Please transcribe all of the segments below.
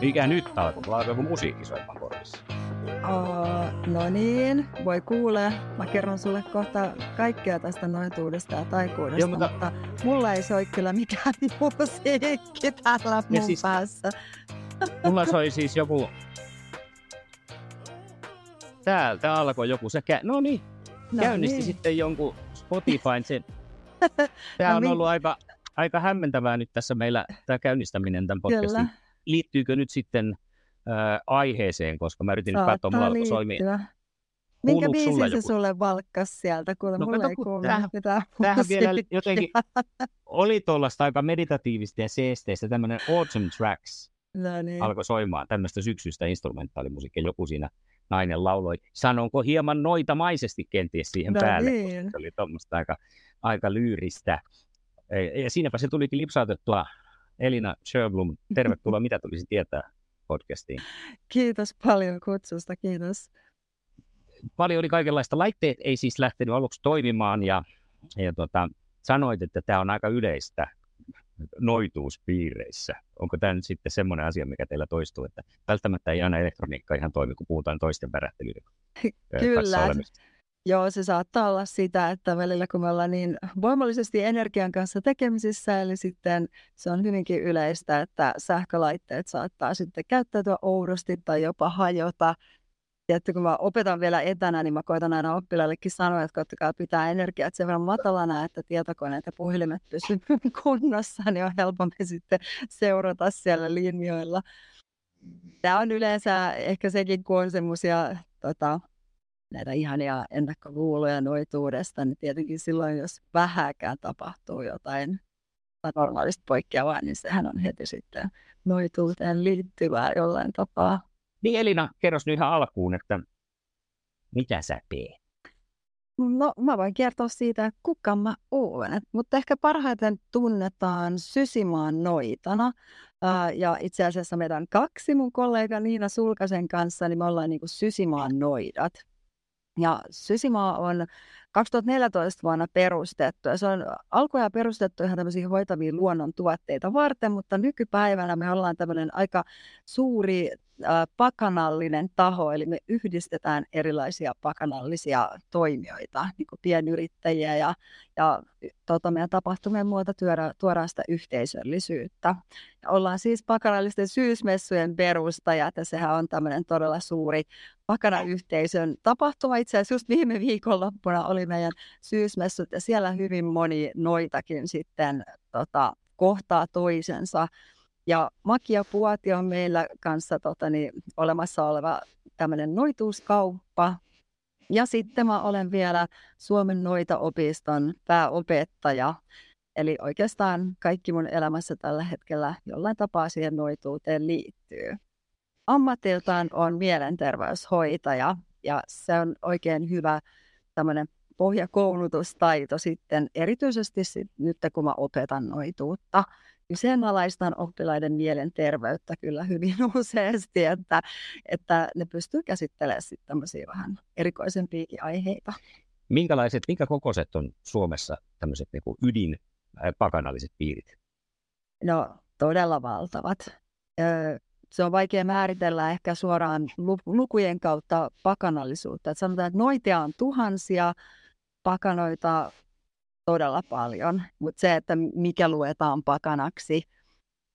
Mikä nyt alkoi? Laulaa joku musiikki soimaan korvissa. No niin, voi kuulee. Mä kerron sulle kohta kaikkea tästä noituudesta ja taikuudesta, joo, mutta mulla ei soi kyllä mikään musiikki täällä mun siis päässä. Mulla soi siis joku... Täältä alkoi joku sekä... No niin, käynnisti sitten jonkun Spotifyn sen. Tää on ollut aika hämmentävää nyt tässä meillä tää käynnistäminen tämän podcastin. Kyllä. Liittyykö nyt sitten aiheeseen, koska mä yritin katsoa, mulla alkoi soimia. Minkä biisin sulle se sulle valkkasi sieltä? Kuule, mulla ei kuunnella mitään. Tämähän vielä jotenkin oli tuollaista aika meditatiivista ja seesteistä, tämmöinen Autumn Tracks alkoi soimaan. Tämmöistä syksyistä instrumentaalimusiikkia joku siinä nainen lauloi. Sanonko hieman noitamaisesti kenties siihen päälle, koska se oli tuommoista aika lyyristä. Ja siinäpä se tulikin lipsautettua. Elina Sjöblom, tervetuloa Mitä tulisi tietää podcastiin. Kiitos paljon kutsusta, kiitos. Paljon oli kaikenlaista. Laitteet ei siis lähtenyt aluksi toimimaan ja sanoit, että tämä on aika yleistä noituuspiireissä. Onko tämä nyt sitten semmoinen asia, mikä teillä toistuu, että välttämättä ei aina elektroniikka ihan toimi, kun puhutaan toisten värähtelyiden kanssa olemista? Joo, se saattaa olla sitä, että välillä kun me ollaan niin voimallisesti energian kanssa tekemisissä, eli sitten se on hyvinkin yleistä, että sähkölaitteet saattaa sitten käyttäytyä oudosti tai jopa hajota. Ja että kun mä opetan vielä etänä, niin mä koitan aina oppilaillekin sanoa, että ottakaa pitää energiaa sen verran matalana, että tietokoneet ja puhelimet pysyvät kunnossa, niin on helpompi sitten seurata siellä linjoilla. Tämä on yleensä ehkä sekin, kun on semmoisia... näitä ihania ennakkoluuloja noituudesta, niin tietenkin silloin, jos vähäkään tapahtuu jotain normaalista poikkeavaa, niin sehän on heti sitten noituuteen liittyvää jollain tapaa. Niin Elina, kerros nyt ihan alkuun, että mitä sä teet? No mä voin kertoa siitä, kuka mä oon, mutta ehkä parhaiten tunnetaan Sysimaan noitana. Ja itse asiassa meidän kaksi mun kollega Liina Sulkasen kanssa, niin me ollaan niin kuin Sysimaan noidat. Ja Sysimaa on 2014 vuonna perustettu, ja se on alkuajan perustettu ihan tämmöisiä hoitavia luonnontuotteita varten, mutta nykypäivänä me ollaan tämmöinen aika suuri pakanallinen taho, eli me yhdistetään erilaisia pakanallisia toimijoita, niin kuin pienyrittäjiä ja meidän tapahtumien muuta tuodaan sitä yhteisöllisyyttä. Ja ollaan siis Pakanallisten syysmessujen perustajat, ja sehän on tämmöinen todella suuri pakanayhteisön tapahtuma. Itse asiassa just viime viikonloppuna oli meidän syysmessut, ja siellä hyvin moni noitakin sitten kohtaa toisensa. Ja Magiapuoti on meillä kanssa olemassa oleva tämmöinen noituuskauppa. Ja sitten mä olen vielä Suomen noitaopiston pääopettaja. Eli oikeastaan kaikki mun elämässä tällä hetkellä jollain tapaa siihen noituuteen liittyy. Ammatiltaan on mielenterveyshoitaja, ja se on oikein hyvä tämmöinen pohjakoulutustaito sitten, erityisesti nyt kun mä opetan noituutta. Kyseenalaistan oppilaiden mielenterveyttä kyllä hyvin useasti, että ne pystyy käsittelemään sitten tämmöisiä vähän erikoisempiakin aiheita. Minkä kokoiset on Suomessa tämmöiset niin kuin ydinpakanalliset piirit? No, todella valtavat. Se on vaikea määritellä ehkä suoraan lukujen kautta pakanallisuutta. Et sanotaan, että noitia on tuhansia, pakanoita todella paljon, mutta se, että mikä luetaan pakanaksi,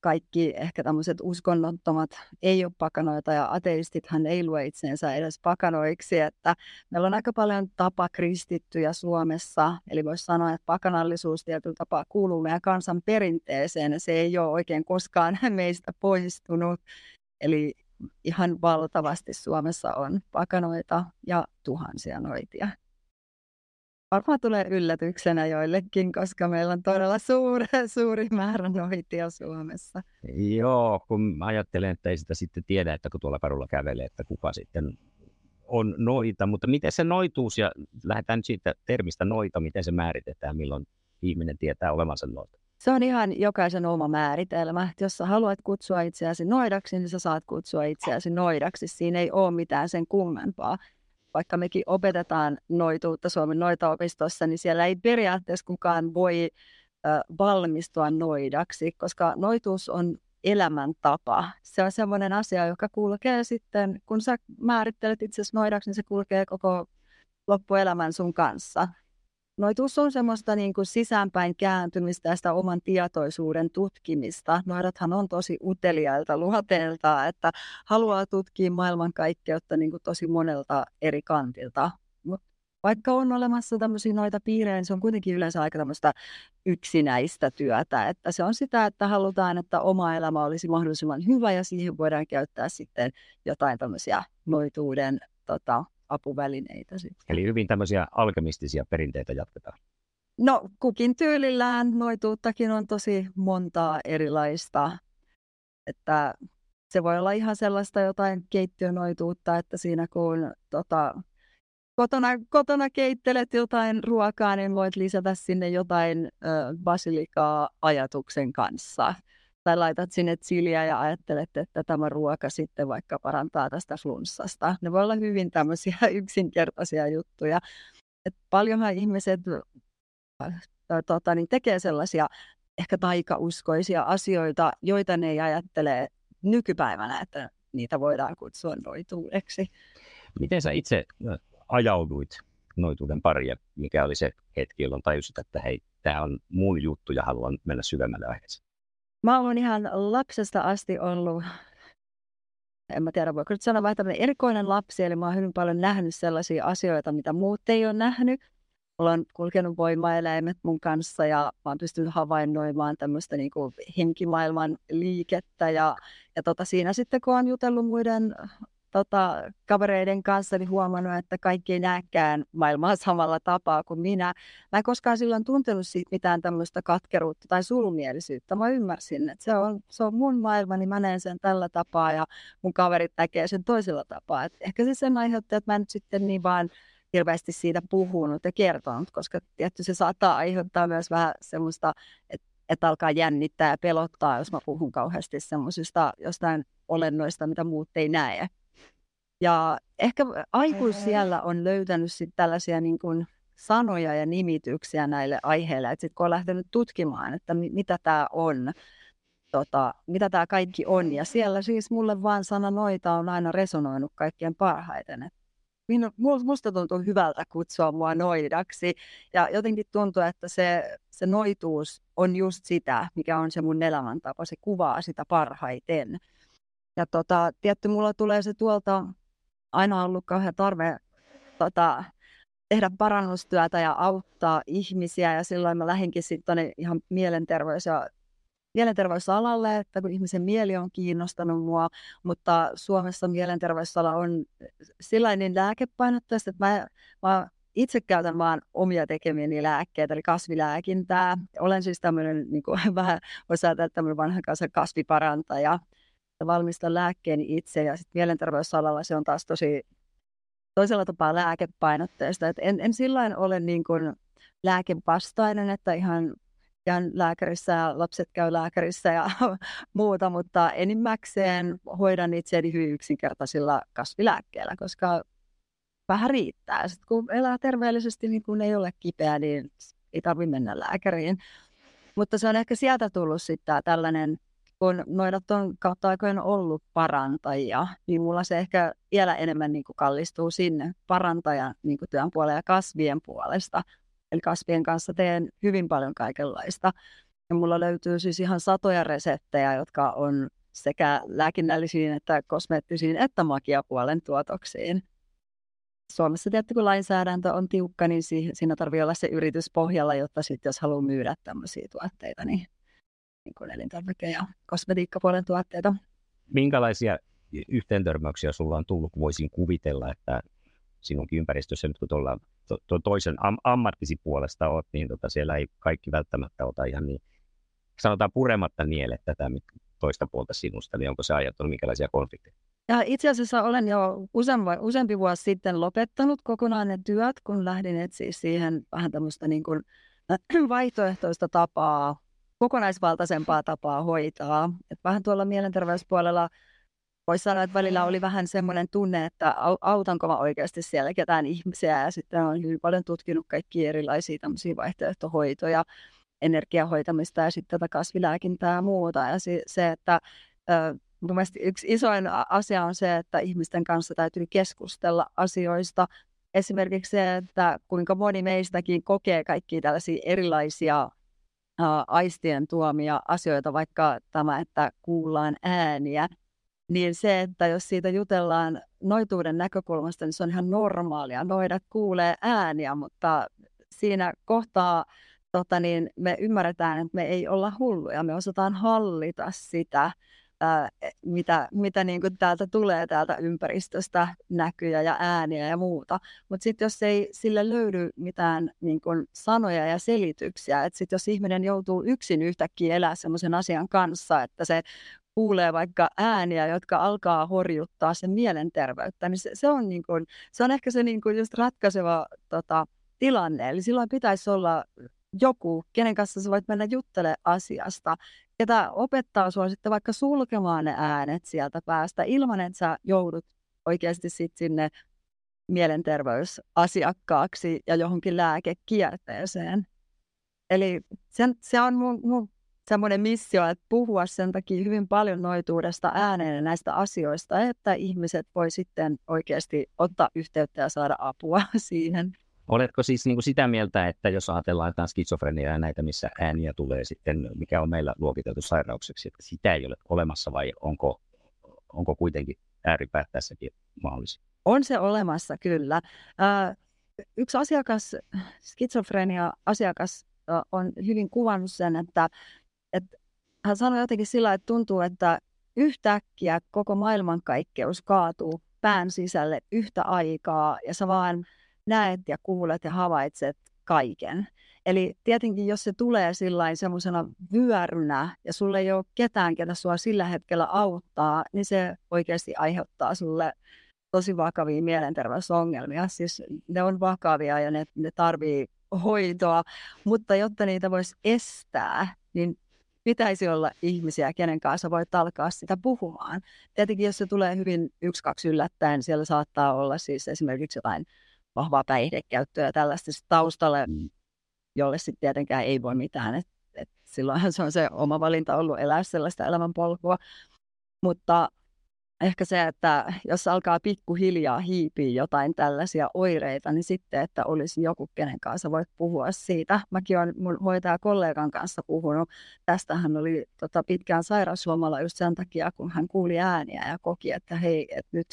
kaikki ehkä tämmöiset uskonnottomat ei ole pakanoita, ja ateistithan ei lue itseensä edes pakanoiksi, että meillä on aika paljon tapakristittyjä Suomessa, eli voisi sanoa, että pakanallisuus tietyllä tapaa kuuluu meidän kansan perinteeseen, ja se ei ole oikein koskaan meistä poistunut, eli ihan valtavasti Suomessa on pakanoita ja tuhansia noitia. Varmaan tulee yllätyksenä joillekin, koska meillä on todella suuri määrä noitia Suomessa. Joo, kun ajattelen, että ei sitä sitten tiedä, että kun tuolla kadulla kävelee, että kuka sitten on noita. Mutta miten se noituus, ja lähdetään nyt siitä termistä noita, miten se määritetään, milloin ihminen tietää olevansa noita? Se on ihan jokaisen oma määritelmä. Jos sä haluat kutsua itseäsi noidaksi, niin sä saat kutsua itseäsi noidaksi. Siinä ei ole mitään sen kummempaa. Vaikka mekin opetetaan noituutta Suomen noitaopistossa, niin siellä ei periaatteessa kukaan voi valmistua noidaksi, koska noituus on elämäntapa. Se on sellainen asia, joka kulkee sitten, kun sä määrittelet itsesi noidaksi, niin se kulkee koko loppuelämän sun kanssa. Noituus on semmoista niin kuin sisäänpäin kääntymistä ja sitä oman tietoisuuden tutkimista. Noidathan on tosi uteliailta luonteeltaan, että haluaa tutkia maailmankaikkeutta niin kuin tosi monelta eri kantilta. Mut vaikka on olemassa tämmöisiä noita piirejä, niin se on kuitenkin yleensä aika tämmöistä yksinäistä työtä. Että se on sitä, että halutaan, että oma elämä olisi mahdollisimman hyvä, ja siihen voidaan käyttää sitten jotain tämmöisiä noituuden apuvälineitä sitten. Eli hyvin tämmöisiä alkemistisia perinteitä jatketaan. No, kukin tyylillään noituuttakin on tosi montaa erilaista. Että se voi olla ihan sellaista jotain keittiönoituutta, että siinä kun kotona keittelet jotain ruokaa, niin voit lisätä sinne jotain basilikaa ajatuksen kanssa. Tai laitat sinne chiliä ja ajattelet, että tämä ruoka sitten vaikka parantaa tästä flunssasta. Ne voi olla hyvin tämmöisiä yksinkertaisia juttuja. Et paljonhan ihmiset tekee sellaisia ehkä taikauskoisia asioita, joita ne ei ajattele nykypäivänä, että niitä voidaan kutsua noituudeksi. Miten sä itse ajauduit noituuden pariin? Mikä oli se hetki, jolloin tajusit, että hei, tämä on mun juttu ja haluan mennä syvemmälle aiheeseen? Mä oon ihan lapsesta asti ollut, en mä tiedä voiko nyt sanoa, vähän tämmöinen erikoinen lapsi, eli mä oon hyvin paljon nähnyt sellaisia asioita, mitä muut ei ole nähnyt. Mulla on kulkenut voimaeläimet mun kanssa, ja mä oon pystynyt havainnoimaan tämmöistä niin kuin henkimaailman liikettä, ja siinä sitten kun oon jutellut muiden kavereiden kanssa, niin huomannut, että kaikki ei näekään maailmaa samalla tapaa kuin minä. Mä en koskaan silloin tuntenut siitä mitään tämmöistä katkeruutta tai surumielisyyttä. Mä ymmärsin, että se on mun maailma, niin mä näen sen tällä tapaa, ja mun kaverit näkee sen toisella tapaa. Et ehkä se sen aiheutti, että mä en nyt sitten niin vaan hirveästi siitä puhunut ja kertonut, koska tietysti se saattaa aiheuttaa myös vähän semmoista, että alkaa jännittää ja pelottaa, jos mä puhun kauheasti semmoisista jostain olennoista, mitä muut ei näe. Ja ehkä aikuisiällä on löytänyt sit tällaisia niin kuin sanoja ja nimityksiä näille aiheille. Että sitten kun on lähtenyt tutkimaan, että mitä tämä on, mitä tämä kaikki on. Ja siellä siis mulle vaan sana noita on aina resonoinut kaikkien parhaiten. Musta tuntuu hyvältä kutsua mua noidaksi. Ja jotenkin tuntuu, että se noituus on just sitä, mikä on se mun elämäntapa. Se kuvaa sitä parhaiten. Ja tietty mulla tulee se tuolta, aina ollut kauhean tarve tehdä parannustyötä ja auttaa ihmisiä. Ja silloin mä lähdinkin sitten tuonne ihan mielenterveysalalle, että kun ihmisen mieli on kiinnostanut mua, mutta Suomessa mielenterveysala on sillain niin lääkepainotteista, että mä itse käytän vaan omia tekemiäni lääkkeitä, eli kasvilääkintää. Olen siis tämmöinen, niin kuin vähän voisi ajatella, tämmöinen vanhan kanssa kasviparantaja. Valmistan lääkkeeni itse, ja sitten mielenterveysalalla se on taas tosi toisella tapaa lääkepainotteista. Et en sillain ole niin kuin lääkevastainen, että ihan lääkärissä ja lapset käy lääkärissä ja muuta, mutta enimmäkseen hoidan itseäni hyvin yksinkertaisilla kasvilääkkeillä, koska vähän riittää. Sitten kun elää terveellisesti, niin kun ei ole kipeä, niin ei tarvitse mennä lääkäriin. Mutta se on ehkä sieltä tullut sitten tällainen, kun noidat on kautta aikojen ollut parantajia, niin mulla se ehkä vielä enemmän niin kuin kallistuu sinne parantajan niin kuin työn puolella ja kasvien puolesta. Eli kasvien kanssa teen hyvin paljon kaikenlaista. Ja mulla löytyy siis ihan satoja reseptejä, jotka on sekä lääkinnällisiin että kosmeettisiin että magiapuolen tuotoksiin. Suomessa tietty, kun lainsäädäntö on tiukka, niin siinä tarvitsee olla se yritys pohjalla, jotta sitten jos haluaa myydä tämmöisiä tuotteita, niin kuin elintarvike- ja kosmetiikkapuolen tuotteita. Minkälaisia yhteentörmäyksiä sulla on tullut, kun voisin kuvitella, että sinunkin ympäristössä nyt kun ollaan toisen ammattisi puolesta olet, niin siellä ei kaikki välttämättä ota ihan niin, sanotaan purematta niele tätä toista puolta sinusta, niin onko se ajatellut minkälaisia konflikteja? Ja itse asiassa olen jo useampi vuosi sitten lopettanut kokonaan ne työt, kun lähdin etsiä siihen vähän tämmöistä niin kuin vaihtoehtoista tapaa, kokonaisvaltaisempaa tapaa hoitaa. Et vähän tuolla mielenterveyspuolella voisi sanoa, että välillä oli vähän semmoinen tunne, että autanko mä oikeasti siellä ketään ihmisiä. Ja sitten olen hyvin paljon tutkinut kaikkia erilaisia tämmöisiä vaihtoehtohoitoja, energiahoitamista ja sitten tätä kasvilääkintää ja muuta. Ja se, että mun mielestä yksi isoin asia on se, että ihmisten kanssa täytyy keskustella asioista. Esimerkiksi se, että kuinka moni meistäkin kokee kaikkia tällaisia erilaisia aistien tuomia asioita, vaikka tämä, että kuullaan ääniä, niin se, että jos siitä jutellaan noituuden näkökulmasta, niin se on ihan normaalia. Noidat kuulee ääniä, mutta siinä kohtaa me ymmärretään, että me ei olla hulluja. Me osataan hallita sitä, mitä niin kuin täältä tulee, täältä ympäristöstä näkyjä ja ääniä ja muuta. Mutta sitten jos ei sille löydy mitään niin kuin sanoja ja selityksiä, että sitten jos ihminen joutuu yksin yhtäkkiä elää semmoisen asian kanssa, että se kuulee vaikka ääniä, jotka alkaa horjuttaa sen mielenterveyttä, niin se on ehkä se niin kuin just ratkaiseva tilanne. Eli silloin pitäisi olla joku, kenen kanssa sä voit mennä juttelemaan asiasta, ketä opettaa sua sitten vaikka sulkemaan ne äänet sieltä päästä ilman, että sä joudut oikeasti sitten sinne mielenterveysasiakkaaksi ja johonkin lääkekierteeseen. Eli se on mun semmoinen missio, että puhua sen takia hyvin paljon noituudesta ääneen ja näistä asioista, että ihmiset voi sitten oikeasti ottaa yhteyttä ja saada apua siihen. Oletko siis niin kuin sitä mieltä, että jos ajatellaan jotain skitsofreniaa ja näitä, missä ääniä tulee sitten, mikä on meillä luokiteltu sairaukseksi, että sitä ei ole olemassa vai onko kuitenkin ääripäät tässäkin mahdollisia? On se olemassa, kyllä. Yksi asiakas, skitsofrenia-asiakas on hyvin kuvannut sen, että hän sanoi jotenkin sillä, että tuntuu, että yhtäkkiä koko maailmankaikkeus kaatuu pään sisälle yhtä aikaa ja sä vaan näet ja kuulet ja havaitset kaiken. Eli tietenkin, jos se tulee sillain semmoisena vyörynä ja sulle ei ole ketään, ketä sua sillä hetkellä auttaa, niin se oikeasti aiheuttaa sulle tosi vakavia mielenterveysongelmia. Siis ne on vakavia ja ne tarvii hoitoa, mutta jotta niitä voisi estää, niin pitäisi olla ihmisiä, kenen kanssa voit alkaa sitä puhumaan. Tietenkin, jos se tulee hyvin 1-2 yllättäen, siellä saattaa olla siis esimerkiksi jotain vahvaa päihdekäyttöä ja tällaista taustalla, jolle sitten tietenkään ei voi mitään. Et silloinhan se on se oma valinta ollut elää sellaista elämänpolkua. Mutta ehkä se, että jos alkaa pikkuhiljaa hiipiä jotain tällaisia oireita, niin sitten, että olisi joku, kenen kanssa voit puhua siitä. Mäkin olen mun hoitajakollegan kanssa puhunut. Tästähän oli pitkään sairauslomalla just sen takia, kun hän kuuli ääniä ja koki, että hei, että nyt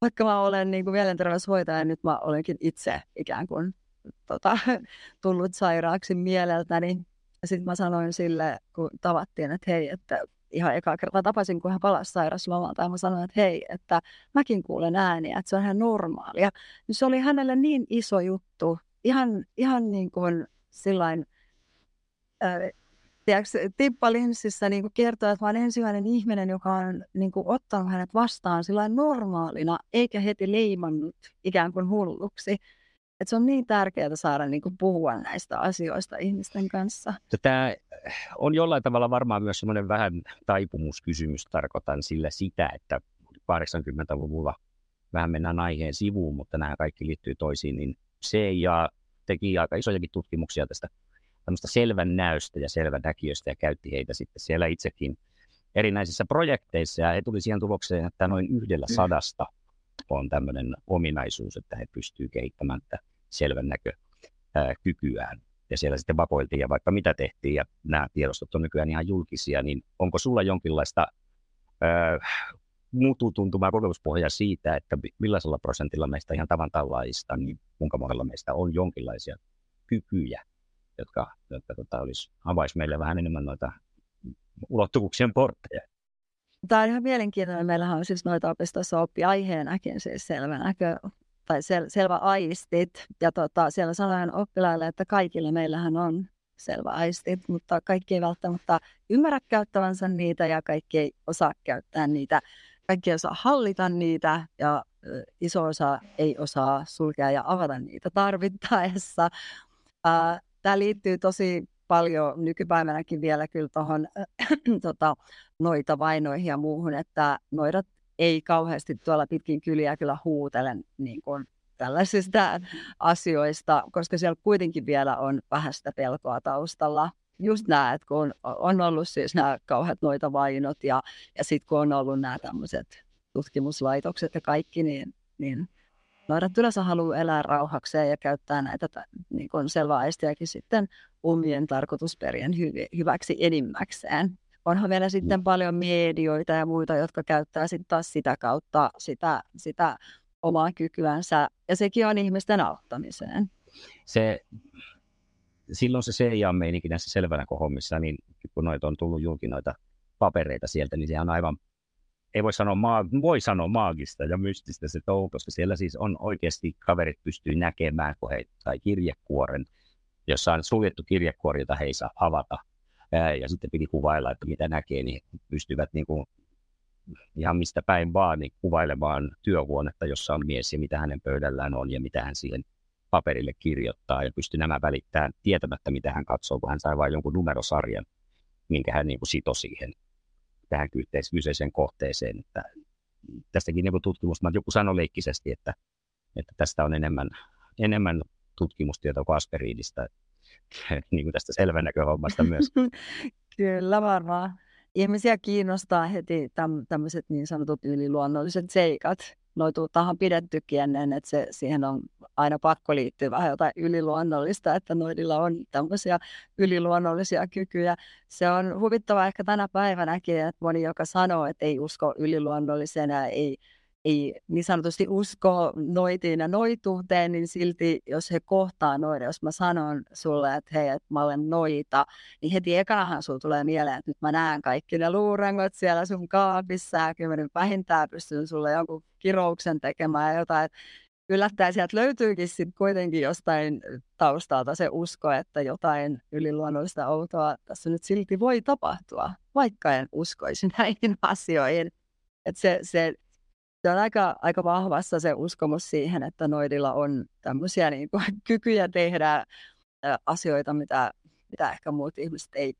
vaikka mä olen niin kuin mielenterveyshoitaja, nyt mä olenkin itse ikään kuin tullut sairaaksi mieleltäni. Niin sitten mä sanoin sille, kun tavattiin, että hei, että ihan ekaa kertaa tapasin, kun hän palasi sairauslomalta, ja mä sanoin, että hei, että mäkin kuulen ääniä, että se on ihan normaalia. Ja se oli hänelle niin iso juttu, ihan niin kuin sillain, tippa linssissä niin kuin kertoo, että mä oon ensimmäinen ihminen, joka on niin kuin ottanut hänet vastaan sillain normaalina, eikä heti leimannut ikään kuin hulluksi. Että se on niin tärkeää saada niin kuin puhua näistä asioista ihmisten kanssa. Tämä on jollain tavalla varmaan myös semmoinen vähän taipumuskysymys, tarkoitan sillä sitä, että 80-luvulla vähän mennään aiheen sivuun, mutta nämä kaikki liittyy toisiin, niin se ja teki aika isojakin tutkimuksia tästä tämmöistä selvän näystä ja selvän näkijöistä ja käytti heitä sitten siellä itsekin erinäisissä projekteissa ja he tuli siihen tulokseen, että noin 1/100 on tämmöinen ominaisuus, että he pystyvät kehittämään tätä selvän näkökykyään. Ja siellä sitten vakoiltiin ja vaikka mitä tehtiin, ja nämä tiedostot on nykyään ihan julkisia, niin onko sulla jonkinlaista mututuntumaa kokemuspohjaa siitä, että millaisella prosentilla meistä ihan tavantallaisista, niin kuinka monella meistä on jonkinlaisia kykyjä, jotka olisi avaisi meille vähän enemmän noita ulottuvuuksien portteja? Tämä on ihan mielenkiintoinen. Meillähän on siis noita opistossa oppiaiheenakin siis selväaistit. Ja siellä sanoin oppilaille, että kaikille meillähän on selväaistit, mutta kaikki ei välttämättä ymmärrä käyttävänsä niitä ja kaikki ei osaa käyttää niitä. Kaikki ei osaa hallita niitä ja iso osa ei osaa sulkea ja avata niitä tarvittaessa. Tämä liittyy tosi paljon nykypäivänäkin vielä kyllä tuohon noita vainoihin ja muuhun, että noidat ei kauheasti tuolla pitkin kyliä kyllä huutele niin kuin tällaisista asioista, koska siellä kuitenkin vielä on vähän sitä pelkoa taustalla. Just nämä, että kun on ollut siis nämä kauheat noita vainot ja sitten kun on ollut nämä tämmöiset tutkimuslaitokset ja kaikki, niin noidat yleensä haluaa elää rauhakseen ja käyttää näitä niin kuin selväaistiakin sitten omien tarkoitusperien hyväksi enimmäkseen. Onhan meillä sitten paljon medioita ja muita, jotka käyttää sitten taas sitä kautta sitä omaa kykyänsä. Ja sekin on ihmisten auttamiseen. Silloin se CIA-meininki näissä selvänä kohommissa, niin kun noita on tullut julki noita papereita sieltä, niin se on aivan, ei voi sanoa, maagista ja mystistä se touhu, koska siellä siis on oikeasti kaverit pystyy näkemään, kun he, tai kirjekuoren, jossa on suljettu kirjekuori, jota he ei saa avata. Ja sitten piti kuvailla, että mitä näkee, niin pystyvät niin kuin ihan mistä päin vaan niin kuvailemaan työhuonetta, jossa on mies ja mitä hänen pöydällään on ja mitä hän siihen paperille kirjoittaa. Ja pystyi nämä välittämään tietämättä, mitä hän katsoo, kun hän sai vain jonkun numerosarjan, minkä hän niin kuin sitoi siihen tähän kyseiseen kohteeseen. Että tästäkin niin kuin tutkimusta, joku sanoi leikkisesti, että tästä on enemmän tutkimustietoa kuin Aspergillistä. Niin kuin tästä selvänäköhommasta myös. Kyllä varmaan. Ihmisiä kiinnostaa heti tämmöiset niin sanotut yliluonnolliset seikat. Noituuttahan pidettykin ennen, että siihen on aina pakko liittyä vähän jotain yliluonnollista, että noidilla on tämmöisiä yliluonnollisia kykyjä. Se on huvittavaa ehkä tänä päivänäkin, että moni, joka sanoo, että ei usko yliluonnollisena, ei niin sanotusti usko noitiin ja noituuteen, niin silti jos he kohtaa noita, jos mä sanon sulle, että hei, että mä olen noita, niin heti ekanahan sulla tulee mieleen, että nyt mä näen kaikki ne luurangot siellä sun kaapissa ja kymmenen vähintään pystyn sulle jonkun kirouksen tekemään ja jotain. Yllättäen sieltä löytyykin sitten kuitenkin jostain taustalta se usko, että jotain yliluonnollista outoa tässä nyt silti voi tapahtua, vaikka en uskoisi näihin asioihin. Että se on aika vahvassa se uskomus siihen, että noidilla on tämmöisiä niin kuin kykyjä tehdä asioita, mitä ehkä muut ihmiset ei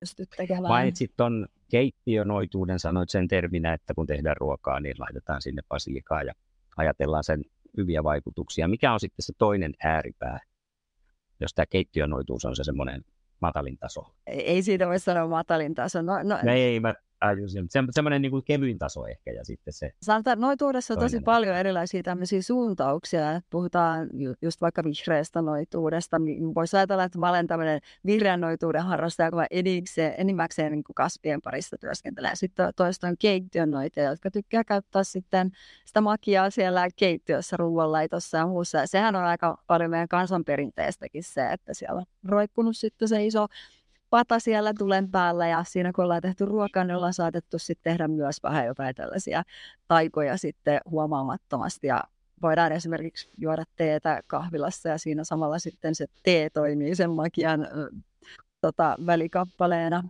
pysty tekemään. Mainitsit tuon keittiönoituuden, sanoit sen terminä, että kun tehdään ruokaa, niin laitetaan sinne basilikaa ja ajatellaan sen hyviä vaikutuksia. Mikä on sitten se toinen ääripää, jos tämä keittiönoituus on se semmoinen matalin taso? Ei siitä voi sanoa matalin taso. Semmoinen niin kuin kevyin taso ehkä ja sitten se. Sanotaan, noituudessa on tosi paljon erilaisia tämmöisiä suuntauksia. Puhutaan just vaikka vihreästä noituudesta. Niin voisi ajatella, että mä olen tämmöinen vihreän noituuden harrastaja, joka enimmäkseen niin kuin kasvien parissa työskentelee. Sitten toista on keittiön noita, jotka tykkää käyttää sitten sitä magiaa siellä keittiössä, ruoanlaitossa ja muussa. Ja sehän on aika paljon meidän kansanperinteistäkin se, että siellä on roikkunut sitten se iso pata siellä tulen päällä ja siinä kun ollaan tehty ruokaa, niin ollaan saatettu sitten tehdä myös vähän jotain tällaisia taikoja sitten huomaamattomasti ja voidaan esimerkiksi juoda teetä kahvilassa ja siinä samalla sitten se tee toimii sen magian välikappaleena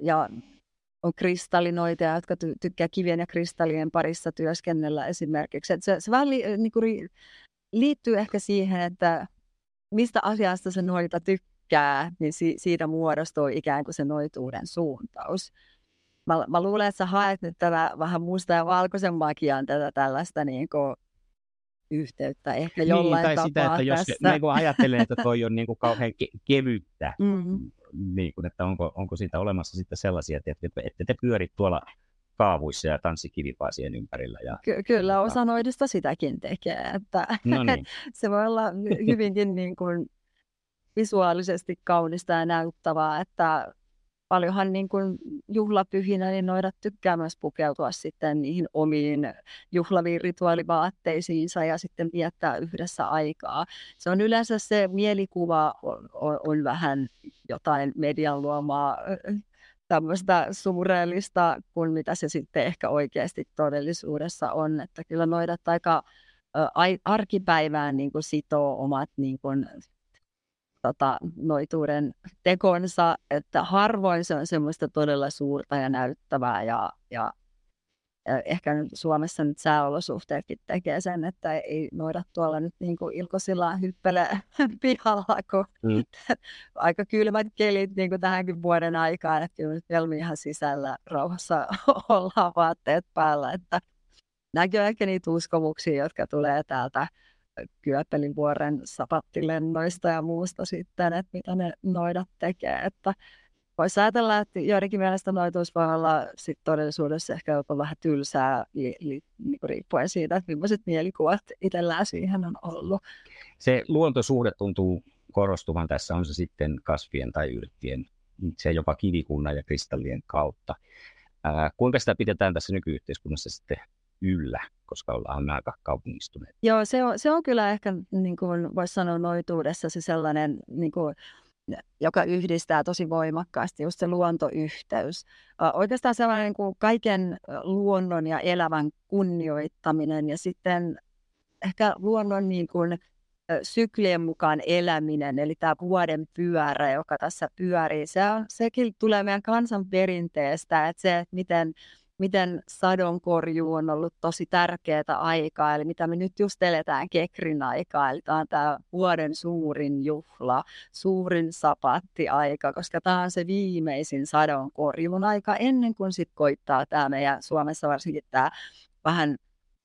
ja on kristallinoita, jotka tykkää kivien ja kristallien parissa työskennellä esimerkiksi. Et se vähän liittyy ehkä siihen, että mistä asiasta se noita tykkää. Niin siitä muodostuu ikään kuin se noituuden suuntaus. Mä luulen, että sä haet nyt tätä vähän musta ja valkoisen magiaan tätä tällaista niin kuin yhteyttä ehkä jollain tapaa sitä, että jos tässä. Niin ajattelen, että toi on niin kuin kauhean kevyttä, niin kuin, että onko siitä olemassa sitten sellaisia, että te pyörit tuolla kaavuissa ja tanssikivipaasien ympärillä. Ja kyllä osa noidista sitäkin tekee. Että no niin. Se voi olla hyvinkin niin kuin visuaalisesti kaunista ja näyttävää, että paljonhan niin kuin juhlapyhinä niin noidat tykkää myös pukeutua sitten niihin omiin juhlaviin rituaalivaatteisiinsa ja sitten viettää yhdessä aikaa. Se on yleensä se mielikuva on vähän jotain median luomaa tämmöistä suurellista kuin mitä se sitten ehkä oikeasti todellisuudessa on, että kyllä noidat aika arkipäivään niin kuin sitoo omat niin kuin noituuden tekonsa, että harvoin se on semmoista todella suurta ja näyttävää ja ehkä nyt Suomessa nyt sääolosuhteetkin tekee sen, että ei noidat tuolla nyt niin kuin ilkosillaan hyppelee pihalla, kun aika kylmät kelit niin kuin tähänkin vuoden aikaan, että kyllä nyt vielä ihan sisällä rauhassa ollaan vaatteet päällä, että nämäkin on ehkä niitä uskomuksia, jotka tulee täältä Kyöppelinvuoren sapattilennoista ja muusta sitten, että mitä ne noidat tekee. Että voisi ajatella, että joidenkin mielestä noituus voi olla sit todellisuudessa ehkä jopa vähän tylsää, riippuen siitä, että millaiset mielikuvat itsellään siihen on ollut. Se luontosuhde tuntuu korostuvan tässä, on se sitten kasvien tai yrttien, se jopa kivikunnan ja kristallien kautta. Kuinka sitä pidetään tässä nykyyhteiskunnassa sitten yllä, koska ollaan aika kaupungistuneet? Joo, se on kyllä ehkä, niin kuin voisi sanoa, noituudessa se sellainen, niin kuin, joka yhdistää tosi voimakkaasti just se luontoyhteys. Oikeastaan sellainen niin kuin kaiken luonnon ja elämän kunnioittaminen ja sitten ehkä luonnon niin kuin syklien mukaan eläminen, eli tämä vuoden pyörä, joka tässä pyörii, sekin tulee meidän kansanperinteestä, että se, että miten sadonkorjuu on ollut tosi tärkeää aikaa, eli mitä me nyt just eletään Kekrin aikaa, eli tämä on tämä vuoden suurin juhla, suurin sapattiaika, koska tämä on se viimeisin sadonkorjuun aika ennen kuin sitten koittaa tämä meidän Suomessa varsinkin tämä vähän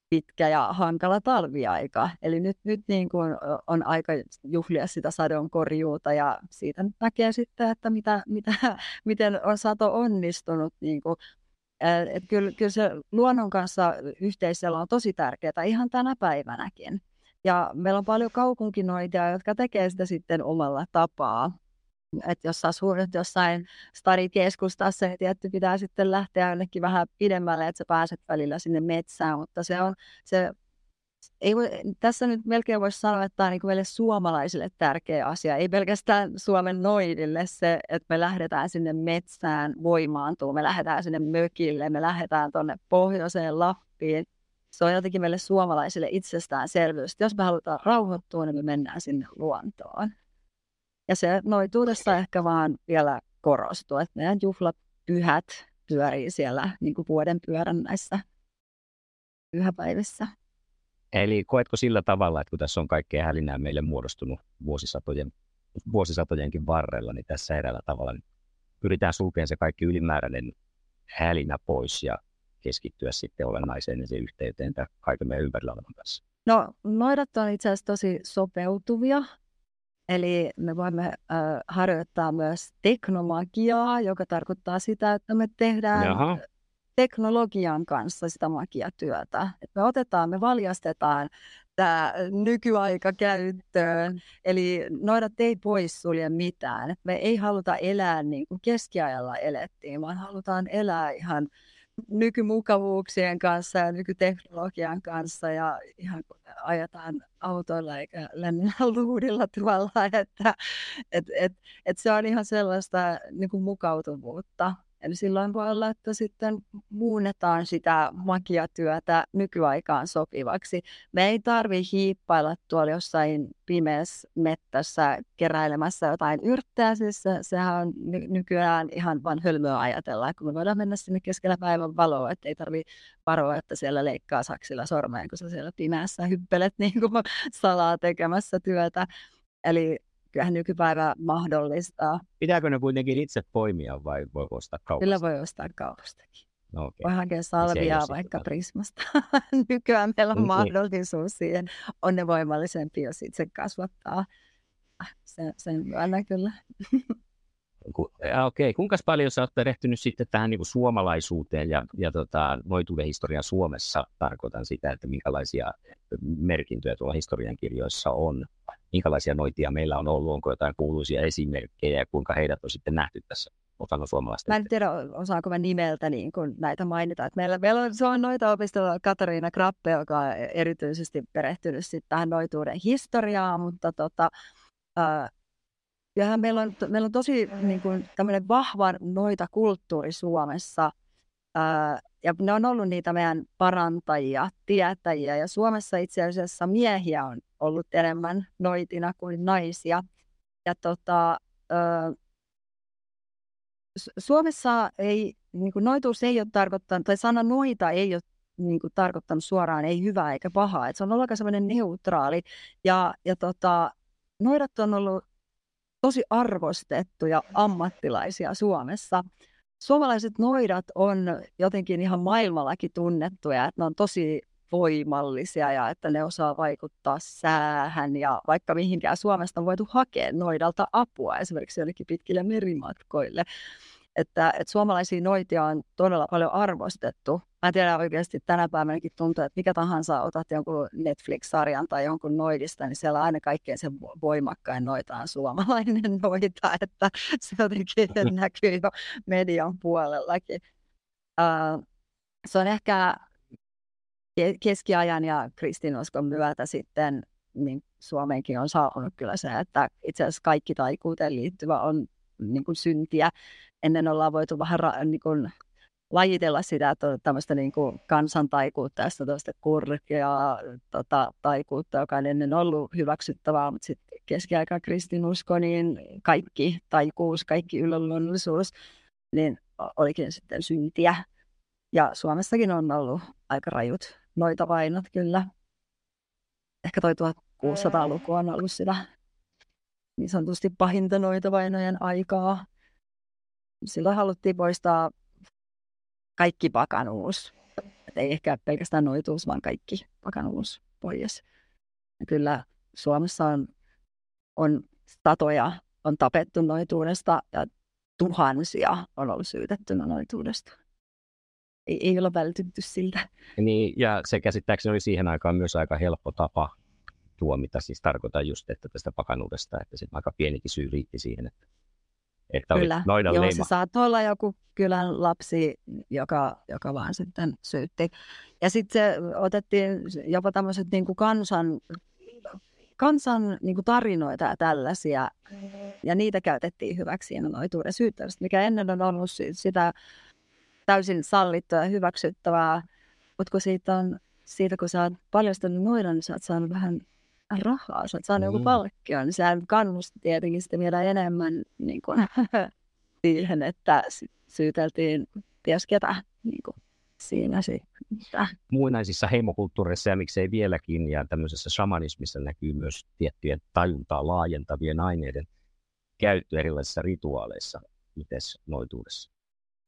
pitkä ja hankala talviaika. Eli nyt niin kuin on aika juhlia sitä sadonkorjuuta ja siitä nyt näkee sitten, että miten on sato onnistunut niin kuin. Kyllä se luonnon kanssa yhteisellä on tosi tärkeää ihan tänä päivänäkin. Ja meillä on paljon kaupunkinoita, jotka tekee sitä sitten omalla tapaa. Että jos asuu nyt jossain stadikeskustassa, niin tietty pitää sitten lähteä jonnekin vähän pidemmälle, että sä pääset välillä sinne metsään. Mutta tässä nyt melkein voisi sanoa, että tämä on niin meille suomalaisille tärkeä asia. Ei pelkästään Suomen noidille se, että me lähdetään sinne metsään voimaantumaan, me lähdetään sinne mökille, me lähdetään tuonne pohjoiseen Lappiin. Se on jotenkin meille suomalaisille itsestäänselvyys. Jos me halutaan rauhoittua, niin me mennään sinne luontoon. Ja se noituudessa ehkä vaan vielä korostuu, että meidän juhlapyhät pyörii siellä niin kuin vuoden pyörän näissä pyhäpäivissä. Eli koetko sillä tavalla, että kun tässä on kaikkea hälinää meille muodostunut vuosisatojenkin varrella, niin tässä eräällä tavalla niin pyritään sulkemaan se kaikki ylimääräinen hälinä pois ja keskittyä sitten olennaiseen ja se yhteyteen tämän kaiken meidän ympärillä olevan kanssa? No, noidat on itse asiassa tosi sopeutuvia. Eli me voimme harjoittaa myös teknomagiaa, joka tarkoittaa sitä, että me tehdään teknologian kanssa sitä magiatyötä. Et me valjastetaan tämä nykyaika käyttöön. Eli noidat ei poissulje mitään. Et me ei haluta elää niin kuin keskiajalla elettiin, vaan halutaan elää ihan nykymukavuuksien kanssa ja nykyteknologian kanssa ja ihan kun ajetaan autoilla eikä lennellä luudilla tuolla, että se on ihan sellaista niin kuin mukautuvuutta. Eli silloin voi olla, että sitten muunnetaan sitä magiatyötä nykyaikaan sopivaksi. Me ei tarvitse hiippailla tuolla jossain pimeässä mettässä keräilemässä jotain yrttejä. Siis sehän on nykyään ihan vain hölmöä ajatella, kun me voidaan mennä sinne keskellä päivän valoa. Että ei tarvitse varoa, että siellä leikkaa saksilla sormeen, kun sä siellä pimeässä hyppelet niin kuin salaa tekemässä työtä. Eli kyllähän nykypäivä mahdollistaa. Pitääkö ne kuitenkin itse poimia vai voi ostaa kaupasta? Kyllä voi ostaa kaupastakin. No, okay. Voi hakea salviaa vaikka Prismasta. Nykyään meillä on mahdollisuus siihen. On ne voimallisempi, jos itse kasvattaa. Sen myönnä kyllä. Okei. Kuinka paljon sä oot perehtynyt sitten tähän niin kuin suomalaisuuteen ja noituudenhistorian Suomessa? Tarkoitan sitä, että minkälaisia merkintöjä tuolla historiankirjoissa on. Minkälaisia noitia meillä on ollut, onko jotain kuuluisia esimerkkejä ja kuinka heidät on sitten nähty tässä osana suomalaista? Mä en tiedä, osaanko mä nimeltä niin kun näitä mainita. Että meillä on noita opistolla Katariina Krappe, joka on erityisesti perehtynyt sitten tähän noituuden historiaan, mutta meillä on tosi niin kun tämmöinen vahva noita kulttuuri Suomessa. Ja ne on ollut niitä meidän parantajia, tietäjiä, ja Suomessa itse asiassa miehiä on ollut enemmän noitina kuin naisia. Ja Suomessa ei, niin kuin noituus ei ole tarkoittanut, tai sana noita ei ole niin kuin tarkoittanut suoraan ei hyvää eikä pahaa. Et se on ollut aika sellainen neutraali, ja noidat on ollut tosi arvostettuja ammattilaisia Suomessa. Suomalaiset noidat on jotenkin ihan maailmallakin tunnettuja, että ne on tosi voimallisia ja että ne osaa vaikuttaa säähän ja vaikka mihinkään. Suomesta on voitu hakea noidalta apua esimerkiksi jonnekin pitkille merimatkoille. Että suomalaisia noitia on todella paljon arvostettu. Mä tiedän oikeasti tänä päivänäkin tuntuu, että mikä tahansa otat jonkun Netflix-sarjan tai jonkun noidista, niin siellä aina kaikkein se voimakkain noita on suomalainen noita, että se jotenkin näkyy jo median puolellakin. Se on ehkä keskiajan ja kristinuskon myötä sitten, niin Suomeenkin on saapunut kyllä se, että itse asiassa kaikki taikuuteen liittyvä on niin kuin syntiä. Ennen ollaan voitu vähän lajitella sitä, että on tämmöistä niin kuin kansantaikuutta ja sitä tämmöistä korkeaa taikuutta, joka on ennen ollut hyväksyttävää, mutta sitten keskiaikaan kristinusko, niin kaikki taikuus, kaikki yliluonnollisuus, niin olikin sitten syntiä. Ja Suomessakin on ollut aika rajut noitavainot kyllä. Ehkä toi 1600-luku on ollut sitä niin sanotusti pahinta noitavainojen aikaa. Silloin haluttiin poistaa kaikki pakanuus. Et ei ehkä pelkästään noituus, vaan kaikki pakanuus pois. Ja kyllä Suomessa on satoja, on tapettu noituudesta ja tuhansia on ollut syytettynä noituudesta. Ei ole vältytty siltä. Niin, ja se käsittääkseni oli siihen aikaan myös aika helppo tapa tuomita. Siis tarkoitan just, että tästä pakanuudesta, että se aika pienikin syy riitti siihen, että oli noidan leima. Kyllä, se saattoi olla joku kylän lapsi, joka vaan sitten syytti. Ja sitten se otettiin jopa tämmöiset niin kuin kansan niin kuin tarinoita ja tällaisia, ja niitä käytettiin hyväksi siinä noituuden syyttämistä, mikä ennen on ollut sitä täysin sallittua ja hyväksyttävää, mutta kun siitä kun sä oot paljastanut noidan, niin sä oot saanut vähän rahaa, sä oot saanut joku palkkion, niin sehän kannusti tietenkin sitä vielä enemmän niin kuin, siihen, että syyteltiin ties ketä niin kuin, siinä siitä. Muinaisissa heimokulttuureissa ja miksei vieläkin ja tämmöisessä shamanismissa näkyy myös tiettyjen tajuntaa laajentavien aineiden käyttö erilaisissa rituaaleissa, mites noituudessa?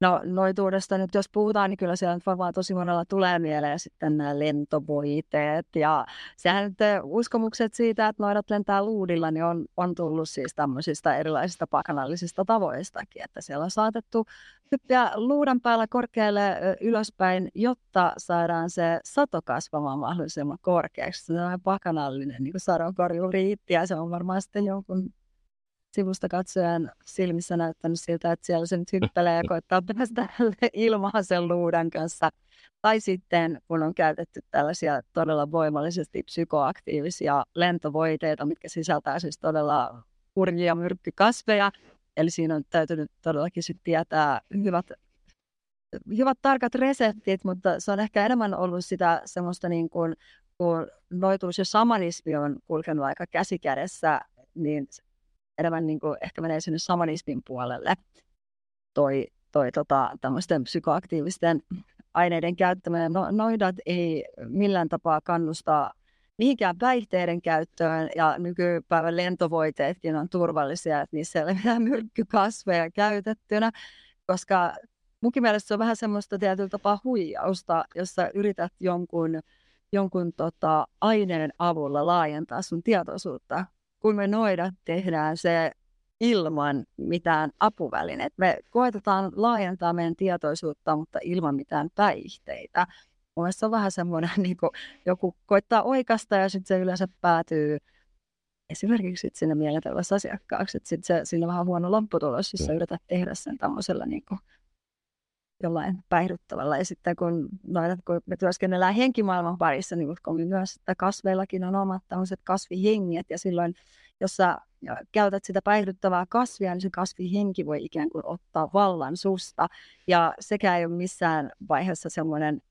No noituudesta nyt jos puhutaan, niin kyllä siellä nyt varmaan tosi monella tulee mieleen sitten nämä lentovoiteet. Ja sehän nyt uskomukset siitä, että noidat lentää luudilla, niin on tullut siis tämmöisistä erilaisista pakanallisista tavoistakin. Että siellä on saatettu hyppiä luudan päällä korkealle ylöspäin, jotta saadaan se sato kasvamaan mahdollisimman korkeaksi. Se on pakanallinen niin kuin sadonkorjuu riitti, ja se on varmaan sitten jonkun sivusta katsojan silmissä näyttänyt siltä, että siellä se nyt hyppelee ja koittaa päästä ilmaan sen luudan kanssa. Tai sitten, kun on käytetty tällaisia todella voimallisesti psykoaktiivisia lentovoiteita, mitkä sisältää siis todella hurjia myrkkykasveja. Eli siinä on täytynyt todellakin sitten tietää hyvät tarkat reseptit, mutta se on ehkä enemmän ollut sitä semmoista, niin kun noituus ja samanismi on kulkenut aika käsikädessä, niin enemmän niin kuin ehkä menee sinne samanismin puolelle tämmöisten psykoaktiivisten aineiden käyttäminen. Noidat ei millään tapaa kannusta mihinkään päihteiden käyttöön, ja nykypäivän lentovoiteetkin on turvallisia, että niissä ei ole mitään myrkkykasveja käytettynä, koska munkin mielestä se on vähän semmoista tietyllä tapaa huijausta, jossa yrität jonkun aineen avulla laajentaa sun tietoisuutta. Kun me noidat tehdään se ilman mitään apuvälineitä. Me koetetaan laajentaa meidän tietoisuutta, mutta ilman mitään päihteitä. Mun mielestä se on vähän semmoinen, niin kuin joku koittaa oikaista ja sitten se yleensä päätyy esimerkiksi sit sinne mielenterveys asiakkaaksi. Sitten sillä on vähän huono lopputulos, jos sä yrität tehdä sen tämmöisellä niin kuin jollain päihdyttävällä. Ja sitten kun me työskennellään henkimaailman parissa, niin uskomme myös, että kasveillakin on omat tämmöiset kasvihenget. Ja silloin, jos sä käytät sitä päihdyttävää kasvia, niin se kasvihenki voi ikään kuin ottaa vallan susta. Ja sekä ei ole missään vaiheessa semmoinen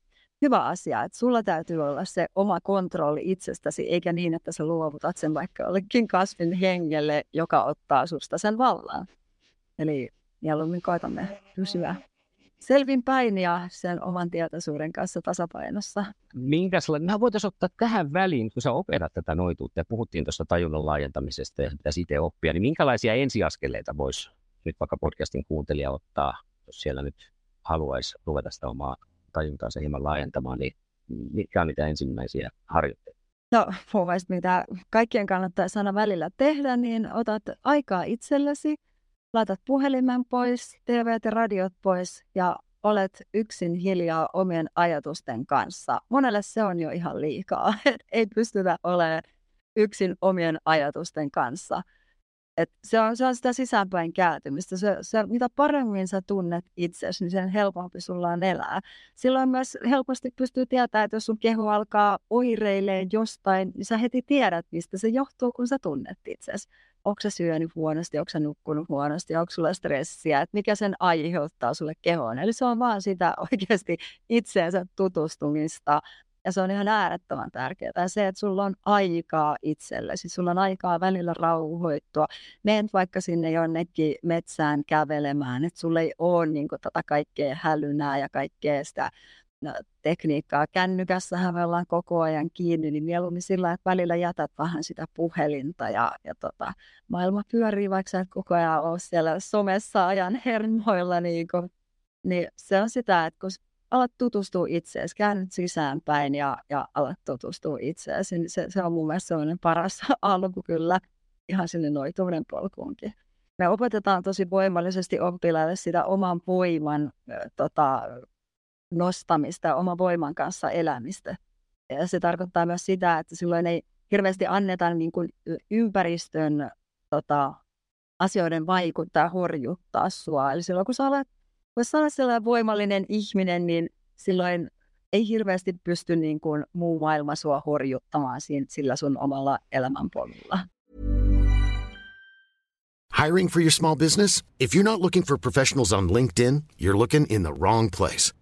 hyvä asia, että sulla täytyy olla se oma kontrolli itsestäsi, eikä niin, että sä luovutat sen vaikka jollekin kasvin hengelle, joka ottaa susta sen vallan. Eli mieluummin koitamme pysyä selvinpäin ja sen oman tietoisuuden kanssa tasapainossa. Minkälainen voitaisiin ottaa tähän väliin, kun sä operat tätä noituutta ja puhuttiin tuosta tajunnan laajentamisesta ja pitäisi itse oppia, niin minkälaisia ensiaskeleita voisi nyt vaikka podcastin kuuntelija ottaa, jos siellä nyt haluaisi ruveta sitä omaa tajuntaansa hieman laajentamaan, niin mitkä on niitä ensimmäisiä harjoitteita? No, mun mielestä mitä kaikkien kannattaisi aina välillä tehdä, niin otat aikaa itsellesi. Laitat puhelimen pois, TV:t ja radiot pois ja olet yksin hiljaa omien ajatusten kanssa. Monelle se on jo ihan liikaa, ei pystytä olemaan yksin omien ajatusten kanssa. Et se on sitä sisäänpäin kääntymistä. Mitä paremmin sä tunnet itsesi, niin sen helpompi sulla on elää. Silloin myös helposti pystyy tietämään, että jos sun keho alkaa oireilemaan jostain, niin sä heti tiedät, mistä se johtuu, kun sä tunnet itsesi. Onko sä syönyt huonosti, onko sä nukkunut huonosti, onko sulla stressiä, että mikä sen aiheuttaa sulle kehoon. Eli se on vaan sitä oikeasti itseensä tutustumista. Ja se on ihan äärettömän tärkeää. Ja se, että sulla on aikaa itsellesi, sulla on aikaa välillä rauhoittua. Menet vaikka sinne jonnekin metsään kävelemään, että sulla ei ole niin kuin tätä kaikkea hälynää ja kaikkea sitä tekniikkaa. Kännykässähän me ollaan koko ajan kiinni, niin mieluummin sillä, että välillä jätät vähän sitä puhelinta ja maailma pyörii, vaikka sä et koko ajan ole siellä somessa ajan hermoilla. Niin se on sitä, että kun alat tutustua itseesi, käännyt sisäänpäin ja alat tutustua itseesi. Se on mun mielestä sellainen paras alku kyllä ihan sinne noituuden polkuunkin. Me opetetaan tosi voimallisesti oppilaille sitä oman voiman nostamista, oman voiman kanssa elämistä. Ja se tarkoittaa myös sitä, että silloin ei hirveästi anneta niin kuin ympäristön asioiden vaikuttaa, horjuttaa sua. Eli silloin kun sä alat jos olet sellainen voimallinen ihminen, niin silloin ei hirveästi pysty niin kuin muu maailma sua horjuttamaan sillä sun omalla elämänpolulla. Hiring for your small business? If you're not looking for professionals on LinkedIn, you're looking in the wrong place.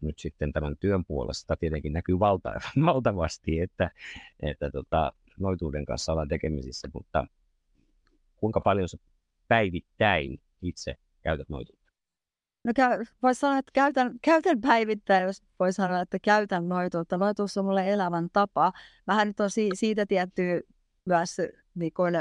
Nyt sitten tämän työn puolesta tietenkin näkyy valtavasti, että noituuden kanssa ollaan tekemisissä, mutta kuinka paljon sä päivittäin itse käytät noituutta? No voisi sanoa, että käytän päivittäin, jos voi sanoa, että käytän noituutta. Noituus on mulle elämän tapa. Vähän nyt on siitä tiettyä myös niin kuin,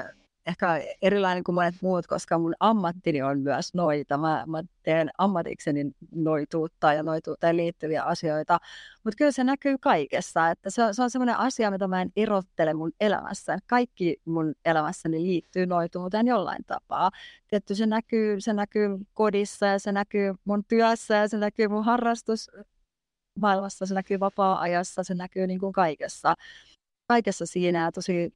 ehkä erilainen kuin monet muut, koska mun ammattini on myös noita. Mä teen ammatikseni noituutta ja noituuteen liittyviä asioita. Mutta kyllä se näkyy kaikessa. Että se on semmoinen asia, mitä mä en erottele mun elämässä. Kaikki mun elämässäni liittyy noituuteen jollain tapaa. Tietty se näkyy kodissa ja se näkyy mun työssä ja se näkyy mun harrastusmaailmassa. Se näkyy vapaa-ajassa, se näkyy niin kuin kaikessa. Kaikessa siinä tosi...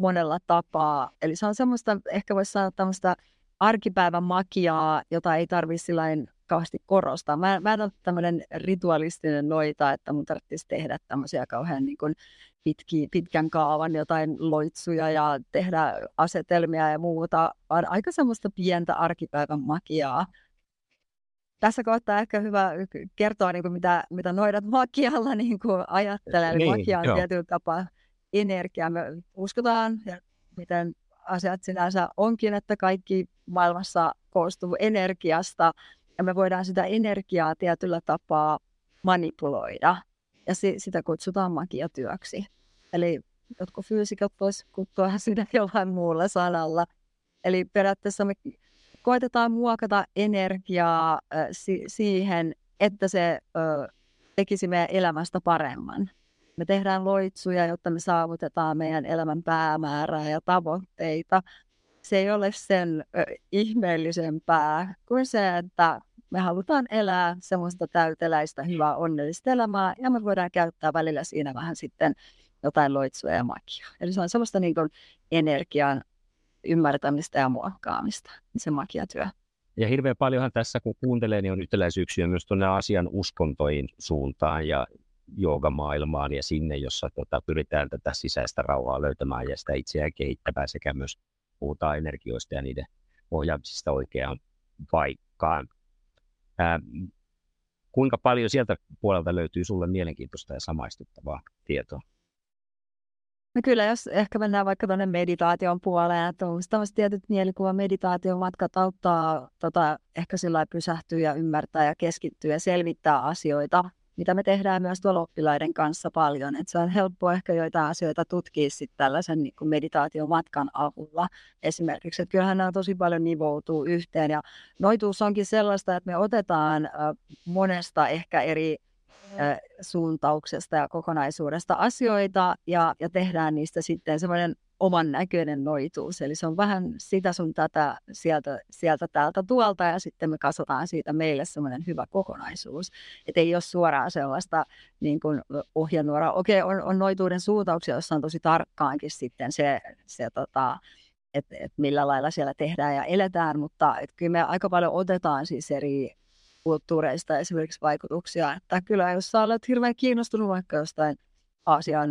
monella tapaa. Eli se on semmoista, ehkä voisi sanoa tämmöistä arkipäivän magiaa, jota ei tarvitse sillain kauheasti korostaa. Mä en ole tämmöinen ritualistinen noita, että mun tarvitsisi tehdä tämmöisiä kauhean niin kuin pitkän kaavan jotain loitsuja ja tehdä asetelmia ja muuta, vaan aika semmoista pientä arkipäivän magiaa. Tässä kohtaa ehkä hyvä kertoa, niin kuin mitä noidat magialla niin kuin ajattelee. Niin, magia on tietyllä tapaa energiaa. Me uskotaan, ja miten asiat sinänsä onkin, että kaikki maailmassa koostuu energiasta, ja me voidaan sitä energiaa tietyllä tapaa manipuloida, ja sitä kutsutaan magiatyöksi. Eli jotkut fyysikot voisivat kutsua sitä jollain muulla sanalla. Eli periaatteessa me koitetaan muokata energiaa siihen, että se tekisi meidän elämästä paremman. Me tehdään loitsuja, jotta me saavutetaan meidän elämän päämäärää ja tavoitteita. Se ei ole sen ihmeellisempää kuin se, että me halutaan elää semmoista täyteläistä, hyvää, onnellista elämää. Ja me voidaan käyttää välillä siinä vähän sitten jotain loitsuja ja magiaa. Eli se on semmoista niin kuin energian ymmärtämistä ja muokkaamista, se magiatyö. Ja hirveän paljonhan tässä, kun kuuntelee, niin on yhtäläisyyksiä myös tuonne asian uskontoihin suuntaan ja joogamaailmaan ja sinne, jossa pyritään tätä sisäistä rauhaa löytämään ja sitä itseään kehittämään sekä myös puhutaan energioista ja niiden ohjaamisesta oikeaan paikkaan. Kuinka paljon sieltä puolelta löytyy sulle mielenkiintoista ja samaistuttavaa tietoa? No kyllä, jos ehkä mennään vaikka tuonne meditaation puoleen, että tämmöiset tietyt mielikuvameditaatiomatkat auttaa ehkä sillä pysähtyä ja ymmärtää ja keskittyä ja selvittää asioita, mitä me tehdään myös tuolla oppilaiden kanssa paljon. Et se on helppoa ehkä joitain asioita tutkia sit tällaisen niin kuin meditaatiomatkan avulla esimerkiksi. Et kyllähän nämä tosi paljon nivoutuu yhteen. Ja noituus onkin sellaista, että me otetaan monesta ehkä eri suuntauksesta ja kokonaisuudesta asioita ja tehdään niistä sitten semmoinen oman näköinen noituus. Eli se on vähän sitä sun tätä sieltä täältä tuolta ja sitten me kasataan siitä meille semmoinen hyvä kokonaisuus. Että ei ole suoraan sellaista niin kuin ohjanuoraa. Okei, on noituuden suuntauksia, jossa on tosi tarkkaankin sitten se että millä lailla siellä tehdään ja eletään, mutta kyllä me aika paljon otetaan siis eri kulttuureista esimerkiksi vaikutuksia. Että kyllä jos sä olet hirveän kiinnostunut vaikka jostain Aasian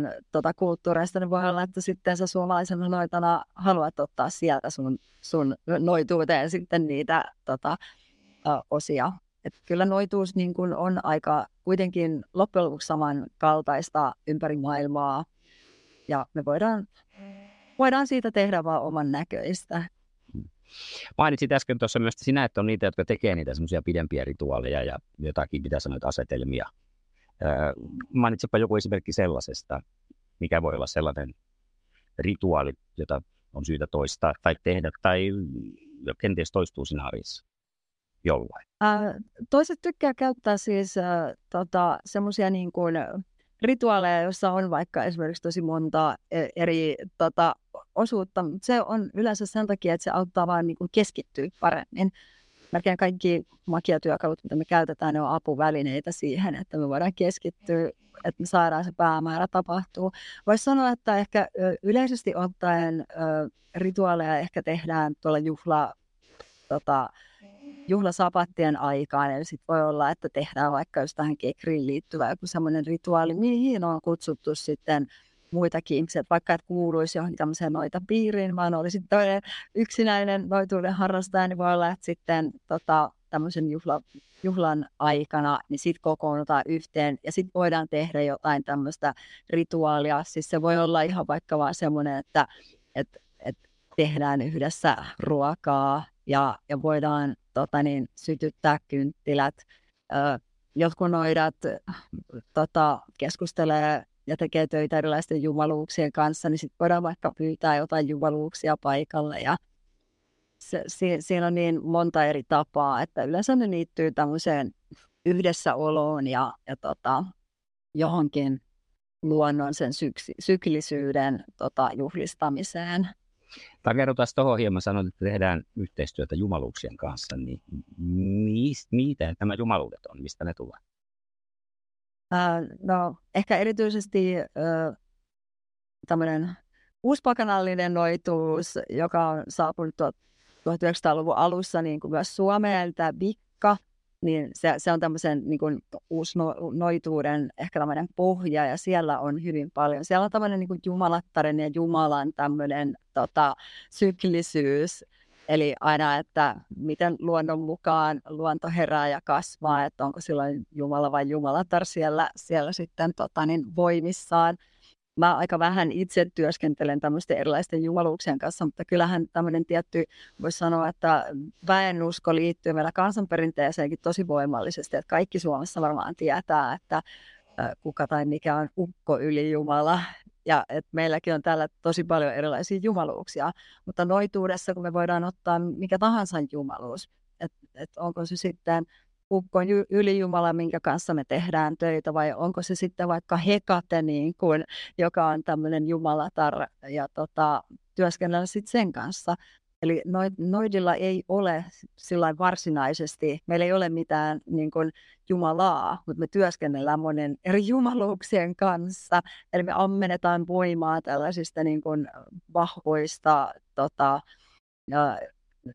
kulttuureista, niin voi olla, että sitten sä suomalaisena noitana haluat ottaa sieltä sun noituuteen sitten niitä osia. Et kyllä noituus niin kun on aika kuitenkin loppujen lopuksi samankaltaista ympäri maailmaa ja me voidaan siitä tehdä vaan oman näköistä. Mainitsit äsken tuossa myös sinä, että on niitä, jotka tekee niitä semmoisia pidempiä rituaaleja ja jotakin, mitä sanoit, asetelmia. Mainitsepa joku esimerkki sellaisesta, mikä voi olla sellainen rituaali, jota on syytä toistaa tai tehdä tai kenties toistuu siinä arjessa jollain. Toiset tykkää käyttää siis semmoisia niin kuin rituaaleja, joissa on vaikka esimerkiksi tosi monta eri osuutta, mutta se on yleensä sen takia, että se auttaa vaan niin kuin keskittyä paremmin. Melkein kaikki magiatyökalut, mitä me käytetään, ne on apuvälineitä siihen, että me voidaan keskittyä, että me saadaan se päämäärä tapahtua. Voisi sanoa, että ehkä yleisesti ottaen rituaaleja ehkä tehdään tuolla juhlasapattien aikaan. Eli sitten voi olla, että tehdään vaikka just tähän kekriin liittyvä joku semmoinen rituaali, mihin on kutsuttu sitten muitakin ihmisiä. Vaikka et kuuluisi johonkin tämmöiseen noita piiriin, vaan olisi toinen yksinäinen noituuden harrastaja, niin voi olla, että sitten tämmöisen juhlan aikana, niin sitten kokoonnutaan yhteen ja sitten voidaan tehdä jotain tämmöistä rituaalia. Siis se voi olla ihan vaikka vaan semmoinen, että tehdään yhdessä ruokaa ja voidaan sytyttää kynttilät. Jotkut noidat keskustelee ja tekee töitä erilaisten jumaluuksien kanssa, niin sitten voidaan vaikka pyytää jotain jumaluuksia paikalle. Ja siinä on niin monta eri tapaa, että yleensä ne liittyy tämmöiseen yhdessäoloon ja johonkin luonnon sen syklisyyden juhlistamiseen. Takerrotaan tuohon hieman, sanoit, että tehdään yhteistyötä jumaluuksien kanssa, niin mitä nämä jumaluudet on, mistä ne tulevat? No, ehkä erityisesti tämmöinen uuspakanallinen noituus, joka on saapunut 1900-luvun alussa niin kuin myös Suomeen, tämä vikka, niin se on tämmöisen niin kuin uusnoituuden ehkä tämmöinen pohja, ja siellä on hyvin paljon. Siellä on tämmöinen niin kuin jumalattaren ja Jumalan tämmöinen syklisyys, eli aina, että miten luonnon mukaan luonto herää ja kasvaa, että onko silloin Jumala vai Jumalatar siellä sitten voimissaan. Mä aika vähän itse työskentelen tämmöisten erilaisten jumaluuksien kanssa, mutta kyllähän tämmöinen tietty, voisi sanoa, että väenusko liittyy meillä kansanperinteeseenkin tosi voimallisesti, että kaikki Suomessa varmaan tietää, että kuka tai mikä on ukko yli Jumala. Ja että meilläkin on täällä tosi paljon erilaisia jumaluuksia, mutta noituudessa, kun me voidaan ottaa mikä tahansa jumaluus, että onko se sitten ukko ylijumala, minkä kanssa me tehdään töitä, vai onko se sitten vaikka Hekate, niin kuin, joka on tämmöinen jumalatar, ja työskennellä sitten sen kanssa. Eli noidilla ei ole sillain varsinaisesti, meillä ei ole mitään niin kuin Jumalaa, mutta me työskennellään monen eri jumaluuksien kanssa. Eli me ammennetaan voimaa tällaisista niin kuin vahvoista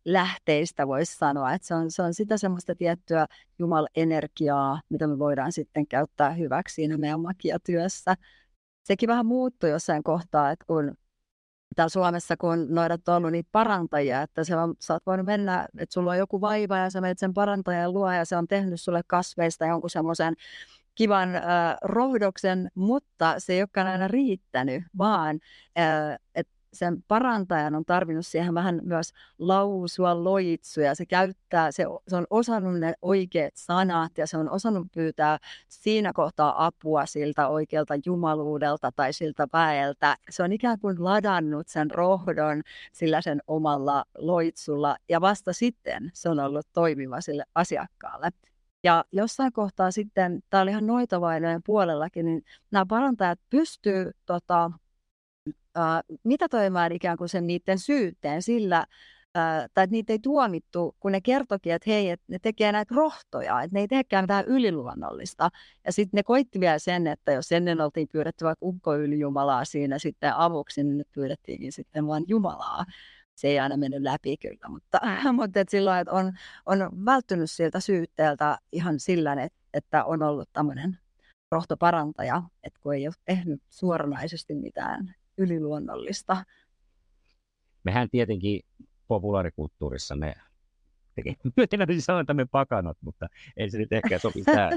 lähteistä, voisi sanoa. Että se on sitä semmoista tiettyä jumalenergiaa, mitä me voidaan sitten käyttää hyväksi siinä meidän magiatyössä. Sekin vähän muuttui jossain kohtaa, että kun täällä Suomessa, kun noidat on ollut niitä parantajia, että sä oot voinut mennä, että sulla on joku vaiva ja sä menet sen parantajan luo ja se on tehnyt sulle kasveista jonkun semmoisen kivan rohdoksen, mutta se ei olekaan aina riittänyt, vaan että sen parantajan on tarvinnut siihen vähän myös lausua, loitsuja. Se käyttää, se on osannut ne oikeat sanat ja se on osannut pyytää siinä kohtaa apua siltä oikealta jumaluudelta tai siltä väeltä. Se on ikään kuin ladannut sen rohdon sillä sen omalla loitsulla ja vasta sitten se on ollut toimiva sille asiakkaalle. Ja jossain kohtaa sitten, tämä oli ihan noitavainojen puolellakin, niin nämä parantajat pystyy mitätöimään ikään kuin sen niiden syytteen sillä, tai niitä ei tuomittu, kun ne kertoikin, että hei, että ne tekee näitä rohtoja, että ne ei teekään mitään yliluonnollista. Ja sitten ne koitti vielä sen, että jos ennen oltiin pyydetty vaikka ukkoylijumalaa siinä sitten avuksi, niin nyt pyydettiinkin sitten vaan Jumalaa. Se ei aina mennyt läpi kyllä, mutta et silloin, että on välttynyt siltä syytteeltä ihan sillä, että on ollut tämmöinen rohtoparantaja, että kun ei ole tehnyt suoranaisesti mitään yliluonnollista. Mehän tietenkin populaarikulttuurissa me sanotamme pakanat, mutta ei se nyt ehkä sopi tähän.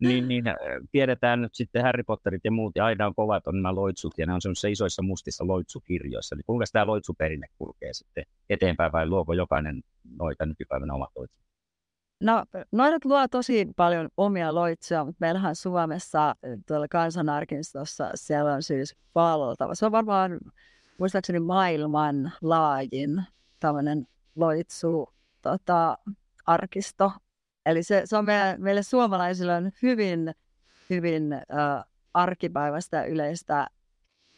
Niin, tiedetään nyt sitten Harry Potterit ja muut, ja aina on kovat on nämä loitsut, ja ne on semmoisissa isoissa mustissa loitsukirjoissa. Eli kuinka tämä loitsuperinne kulkee sitten eteenpäin, vai luoko jokainen noita nykypäivänä omat loitsut? No, noidat luo tosi paljon omia loitsuja, mutta meillähän Suomessa tuolla kansanarkistossa siellä on siis valtava. Se on varmaan, muistaakseni, maailman laajin tämmöinen loitsu arkisto. Eli se on meille suomalaisille on hyvin arkipäiväistä yleistä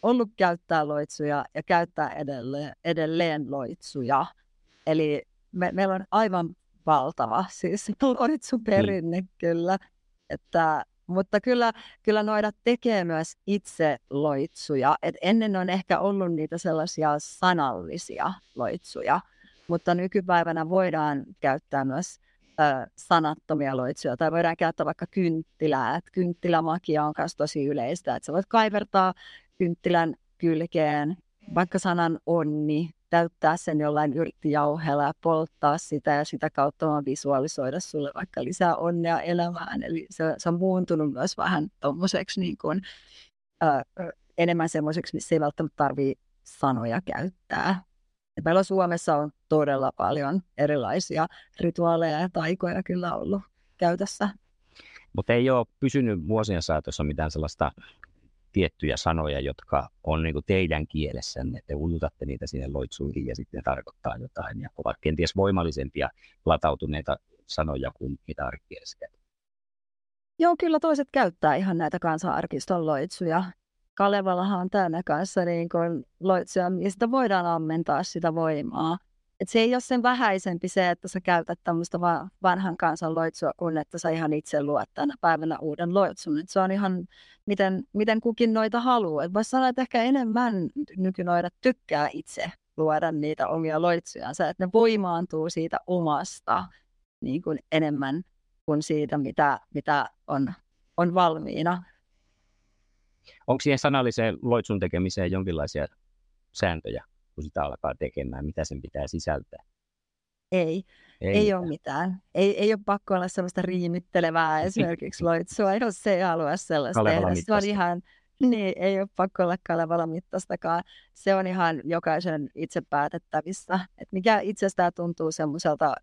ollut käyttää loitsuja ja käyttää edelleen loitsuja. Eli meillä on aivan valtava siis loitsuperinne kyllä. Mutta kyllä noidat tekee myös itse loitsuja. Et ennen on ehkä ollut niitä sellaisia sanallisia loitsuja, mutta nykypäivänä voidaan käyttää myös sanattomia loitsuja. Tai voidaan käyttää vaikka kynttilää. Et kynttilämagia on myös tosi yleistä. Et sä voit kaivertaa kynttilän kylkeen vaikka sanan onni, täyttää sen jollain yrttijauheella ja polttaa sitä ja sitä kautta vaan visualisoida sulle vaikka lisää onnea elämään. Eli se on muuntunut myös vähän tommoseksi niin kuin, enemmän semmoiseksi, missä ei välttämättä tarvitse sanoja käyttää. Et meillä Suomessa on todella paljon erilaisia rituaaleja ja taikoja kyllä ollut käytössä. Mutta ei ole pysynyt vuosien saatossa mitään sellaista tiettyjä sanoja, jotka on niin kuin teidän kielessänne, te ujutatte niitä sinne loitsuihin ja sitten ne tarkoittaa jotain ja ovat kenties voimallisempia latautuneita sanoja kuin mitä arkikielessä käytetään. Joo, kyllä toiset käyttää ihan näitä kansanarkiston loitsuja. Kalevalahan on täynnä kanssa niin kuin loitsuja, mistä voidaan ammentaa sitä voimaa. Et se ei ole sen vähäisempi se, että sä käytät tämmöistä vanhan kansan loitsua, kun että sä ihan itse luot tänä päivänä uuden loitsun. Et se on ihan, miten kukin noita haluaa. Et vois sanoa, että ehkä enemmän nykynoidat tykkää itse luoda niitä omia loitsujansa. Että ne voimaantuu siitä omasta niin kuin enemmän kuin siitä, mitä on valmiina. Onko siihen sanalliseen loitsun tekemiseen jonkinlaisia sääntöjä, kun sitä alkaa tekemään, mitä sen pitää sisältää? Ei ole mitään. Ei ole pakko olla sellaista riimittelevää esimerkiksi loitsua, jos se ei halua sellaista tehdä. Se on ihan, ei ole pakko olla Kalevalan mittastakaan. Se on ihan jokaisen itse päätettävissä. Et mikä itsestään tuntuu semmoiselta,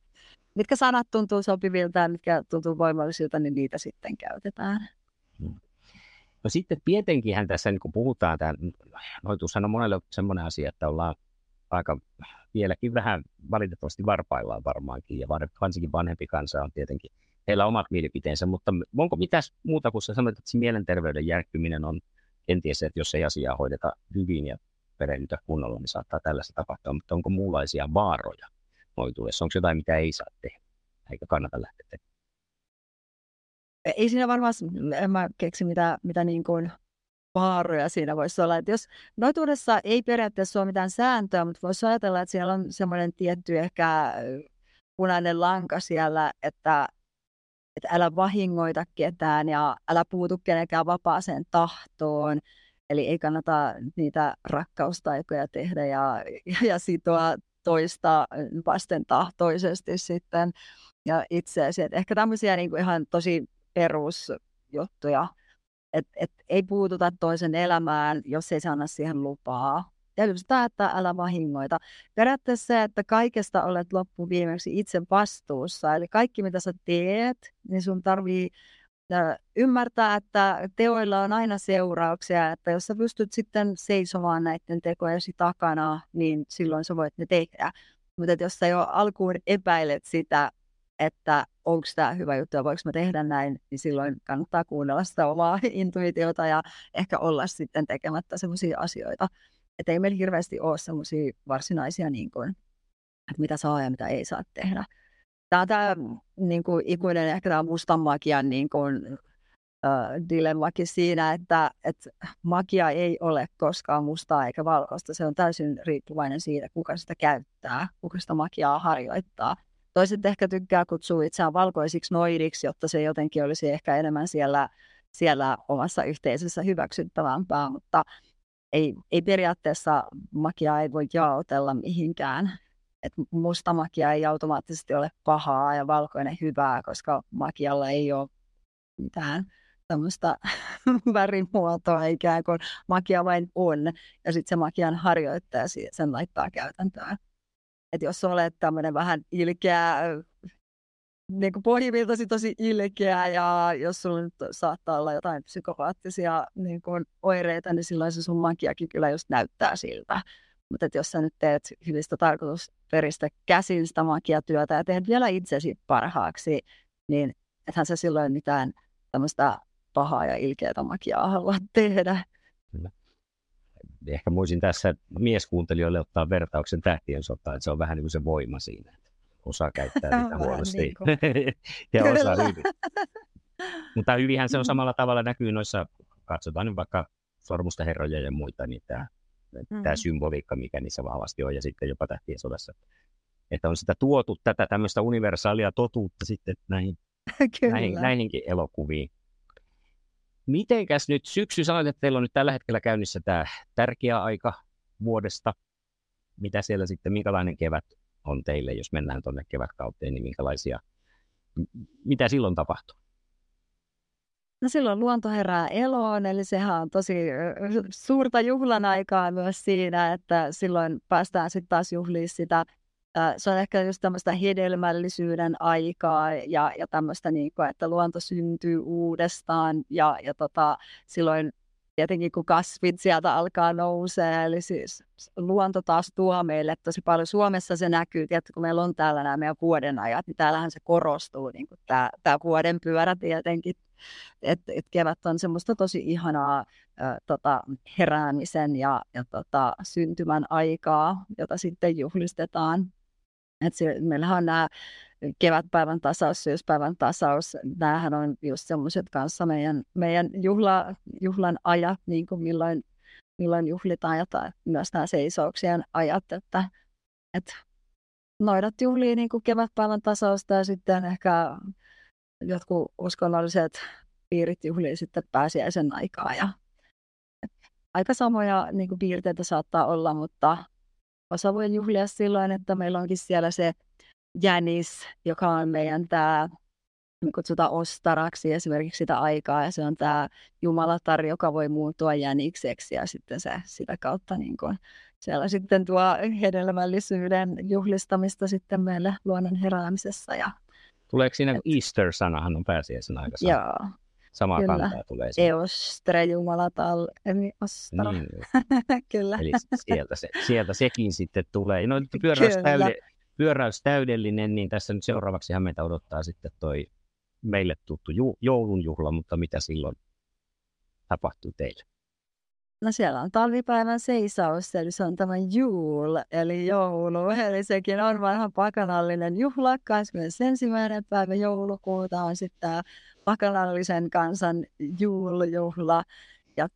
mitkä sanat tuntuu sopivilta ja mitkä tuntuu voimallisilta, niin niitä sitten käytetään. No sitten tietenkinhän tässä, niin kun puhutaan, tämä noitushan on monelle semmoinen asia, että ollaan aika vieläkin vähän valitettavasti varpaillaan varmaankin, ja varsinkin vanhempi kansa on tietenkin heillä omat mielipiteensä, mutta onko mitäs muuta kuin sanoit, että se mielenterveyden järkkyminen on kenties, että jos ei asiaa hoideta hyvin ja perehdytä kunnolla, niin saattaa tällaista tapahtua, mutta onko muunlaisia vaaroja noituudessa? Onko jotain, mitä ei saa tehdä, eikä kannata lähteä tehdä? Ei siinä varmaan, en mä keksi mitä niin kuin vaaroja siinä voisi olla. Että jos noituudessa ei periaatteessa ole mitään sääntöä, mutta voisi ajatella, että siellä on semmoinen tietty ehkä punainen lanka siellä, että älä vahingoita ketään ja älä puutu kenenkään vapaaseen tahtoon. Eli ei kannata niitä rakkaustaikoja tehdä ja sitoa toista vastentahtoisesti sitten ja itseäsi. Että ehkä tämmöisiä niin kuin ihan tosi perusjuttuja, että ei puututa toisen elämään, jos ei se anna siihen lupaa. Ja sitä, että älä vahingoita. Periaatteessa se, että kaikesta olet loppuviimeksi itse vastuussa. Eli kaikki, mitä sä teet, niin sun tarvii ymmärtää, että teoilla on aina seurauksia. Että jos sä pystyt sitten seisomaan näiden tekojesi takana, niin silloin sä voit ne tehdä. Mutta jos sä jo alkuun epäilet sitä, että onko tämä hyvä juttu ja voinko mä tehdä näin, niin silloin kannattaa kuunnella sitä omaa intuitiota ja ehkä olla sitten tekemättä sellaisia asioita. Että ei meillä hirveästi ole sellaisia varsinaisia, niin kuin, että mitä saa ja mitä ei saa tehdä. Tämä on tämä niin kuin ikuinen, ehkä tämä mustan magian niin kuin, dilemmakin siinä, että magia ei ole koskaan mustaa eikä valkoista. Se on täysin riippuvainen siitä, kuka sitä käyttää, kuka sitä magiaa harjoittaa. Toiset ehkä tykkää kutsua itseään valkoisiksi noidiksi, jotta se jotenkin olisi ehkä enemmän siellä omassa yhteisössä hyväksyttävämpää, mutta ei periaatteessa magia ei voi jaotella mihinkään. Et musta magia ei automaattisesti ole pahaa ja valkoinen hyvää, koska magialla ei ole mitään tämmöistä värimuotoa ikään kuin. Magia vain on ja sitten se magian harjoittaja sen laittaa käytäntöön. Että jos olet tämmöinen vähän ilkeä, niin kuin pohjimmiltasi tosi ilkeä ja jos sulla nyt saattaa olla jotain psykopaattisia niin kuin oireita, niin silloin se sun magiakin kyllä just näyttää siltä. Mutta jos sä nyt teet hyvistä tarkoitusperistä käsin sitä magiatyötä ja teet vielä itsesi parhaaksi, niin ethän sä silloin mitään tämmöistä pahaa ja ilkeätä magiaa halua tehdä. Kyllä. Ehkä voisin tässä mieskuuntelijoille ottaa vertauksen Tähtien sotaan, että se on vähän niin kuin se voima siinä. Osa käyttää niitä huonosti niin ja osa hyvin. Mutta hyvinhän se on samalla tavalla näkyy noissa, katsotaan vaikka Sormusten herroja ja muita, niin tämä symboliikka, mikä niissä vahvasti on, ja sitten jopa Tähtien sodassa. Että on sitä tuotu tätä tämmöistä universaalia totuutta sitten näihinkin elokuviin. Mitenkäs nyt syksy? Sanoit, että teillä on nyt tällä hetkellä käynnissä tämä tärkeä aika vuodesta. Mitä siellä sitten, minkälainen kevät on teille, jos mennään tuonne kevätkauteen, niin minkälaisia, mitä silloin tapahtuu? No silloin luonto herää eloon, eli sehän on tosi suurta juhlan aikaa myös siinä, että silloin päästään sitten taas juhliin sitä. Se on ehkä just tämmöistä hedelmällisyyden aikaa ja tämmöistä, niin kuin, että luonto syntyy uudestaan ja silloin tietenkin kun kasvit sieltä alkaa nousee, eli siis luonto taas tuo meille tosi paljon. Suomessa se näkyy, että kun meillä on täällä nämä meidän vuodenajat, niin täällähän se korostuu, niin kuin tämä vuoden pyörä tietenkin, että kevät on semmoista tosi ihanaa heräämisen ja syntymän aikaa, jota sitten juhlistetaan. Meillähän on nämä kevätpäivän tasaus, syyspäivän tasaus, näähän on just semmoiset kanssa meidän juhlan ajat, niin kuin milloin juhlitaan, ja myös nämä seisauksien ajat, että noidat juhlii niin kuin kevätpäivän tasausta, ja sitten ehkä jotkut uskonnolliset piirit juhlii sitten pääsiäisen aikaa, ja aika samoja niin kuin piirteitä saattaa olla, mutta osa voi juhlia silloin, että meillä onkin siellä se jänis, joka on meidän tämä, me kutsutaan ostaraksi esimerkiksi sitä aikaa, ja se on tämä jumalatar, joka voi muuttua jänikseksi, ja sitten se sitä kautta niin kuin, siellä sitten tuo hedelmällisyyden juhlistamista sitten meille luonnon heräämisessä. Ja, tuleeko siinä, kun Easter-sanahan on pääsiäisen aika sama? Samaa kyllä. Kantaa tulee siihen. Eostre, jumalatal, ostara. Niin. Kyllä. Eli sieltä sekin sitten tulee. No nyt pyöräys täydellinen, niin tässä nyt seuraavaksihan meitä odottaa sitten toi meille tuttu joulunjuhla, mutta mitä silloin tapahtuu teille? No siellä on talvipäivän seisaus, eli se on tämä juul, eli joulu, eli sekin on vanha pakanallinen juhla. 21. päivä joulukuuta on sitten tämä pakanallisen kansan juuljuhla. Ja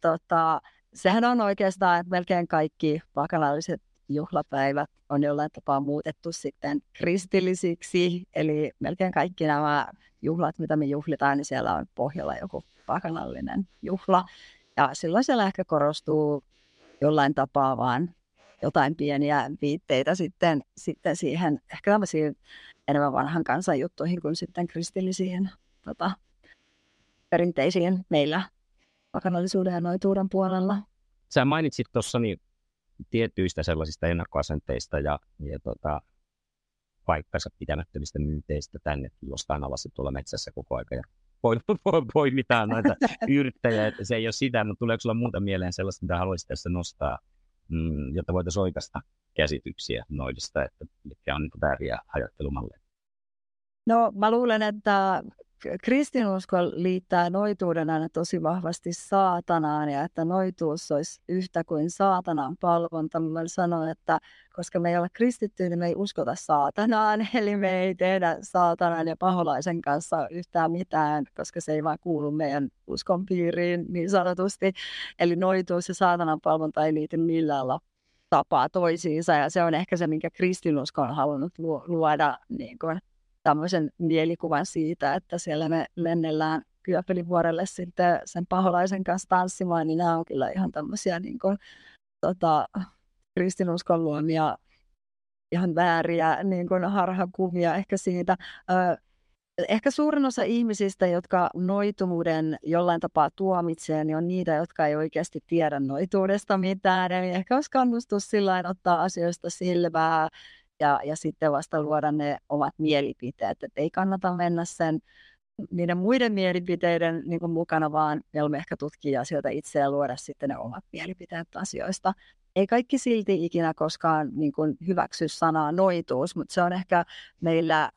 sehän on oikeastaan, että melkein kaikki pakanalliset juhlapäivät on jollain tapaa muutettu sitten kristillisiksi. Eli melkein kaikki nämä juhlat, mitä me juhlitaan, niin siellä on pohjalla joku pakanallinen juhla. Ja silloin siellä ehkä korostuu jollain tapaa vaan jotain pieniä viitteitä sitten siihen, ehkä tämmöisiin enemmän vanhan kansan juttuihin kuin sitten kristillisiin perinteisiin meillä pakanallisuuden ja noituuden puolella. Sä mainitsit tuossa niin tietyistä sellaisista ennakkoasenteista ja paikkansa pitämättömistä myyteistä tänne, jostain alas tuolla metsässä koko ajan. Poimitaan noita yrttejä, että se ei ole sitä, mutta tuleeko sulla muuta mieleen sellaista, mitä haluaisit tässä nostaa, jotta voitaisiin oikaista käsityksiä noidista, että mitkä on vääriä ajattelumalleja? No mä luulen, että kristinusko liittää noituuden aina tosi vahvasti saatanaan, ja että noituus olisi yhtä kuin saatanan palvonta. Mä sanon, että koska me ei ole kristittyjä, niin me ei uskota saatanaan, eli me ei tehdä saatanan ja paholaisen kanssa yhtään mitään, koska se ei vaan kuulu meidän uskon piiriin niin sanotusti. Eli noituus ja saatanan palvonta ei liity millään tapaa toisiinsa, ja se on ehkä se, minkä kristinusko on halunnut luoda niin kuin tämmöisen mielikuvan siitä, että siellä me lennellään Kyöppelinvuorelle sitten sen paholaisen kanssa tanssimaan, niin nämä on kyllä ihan tämmöisiä niin kuin, kristinuskon luomia ihan vääriä niin kuin harhakuvia ehkä siitä. Ehkä suurin osa ihmisistä, jotka noitumuuden jollain tapaa tuomitsee, niin on niitä, jotka ei oikeasti tiedä noituudesta mitään. Eli ehkä olisi kannustus sillain ottaa asioista selvää. Ja sitten vasta luoda ne omat mielipiteet, että ei kannata mennä niiden muiden mielipiteiden niin kuin mukana, vaan me ehkä tutkia asioita itse ja luoda sitten ne omat mielipiteet asioista. Ei kaikki silti ikinä koskaan niin kuin hyväksy sanaa noituus, mutta se on ehkä meillä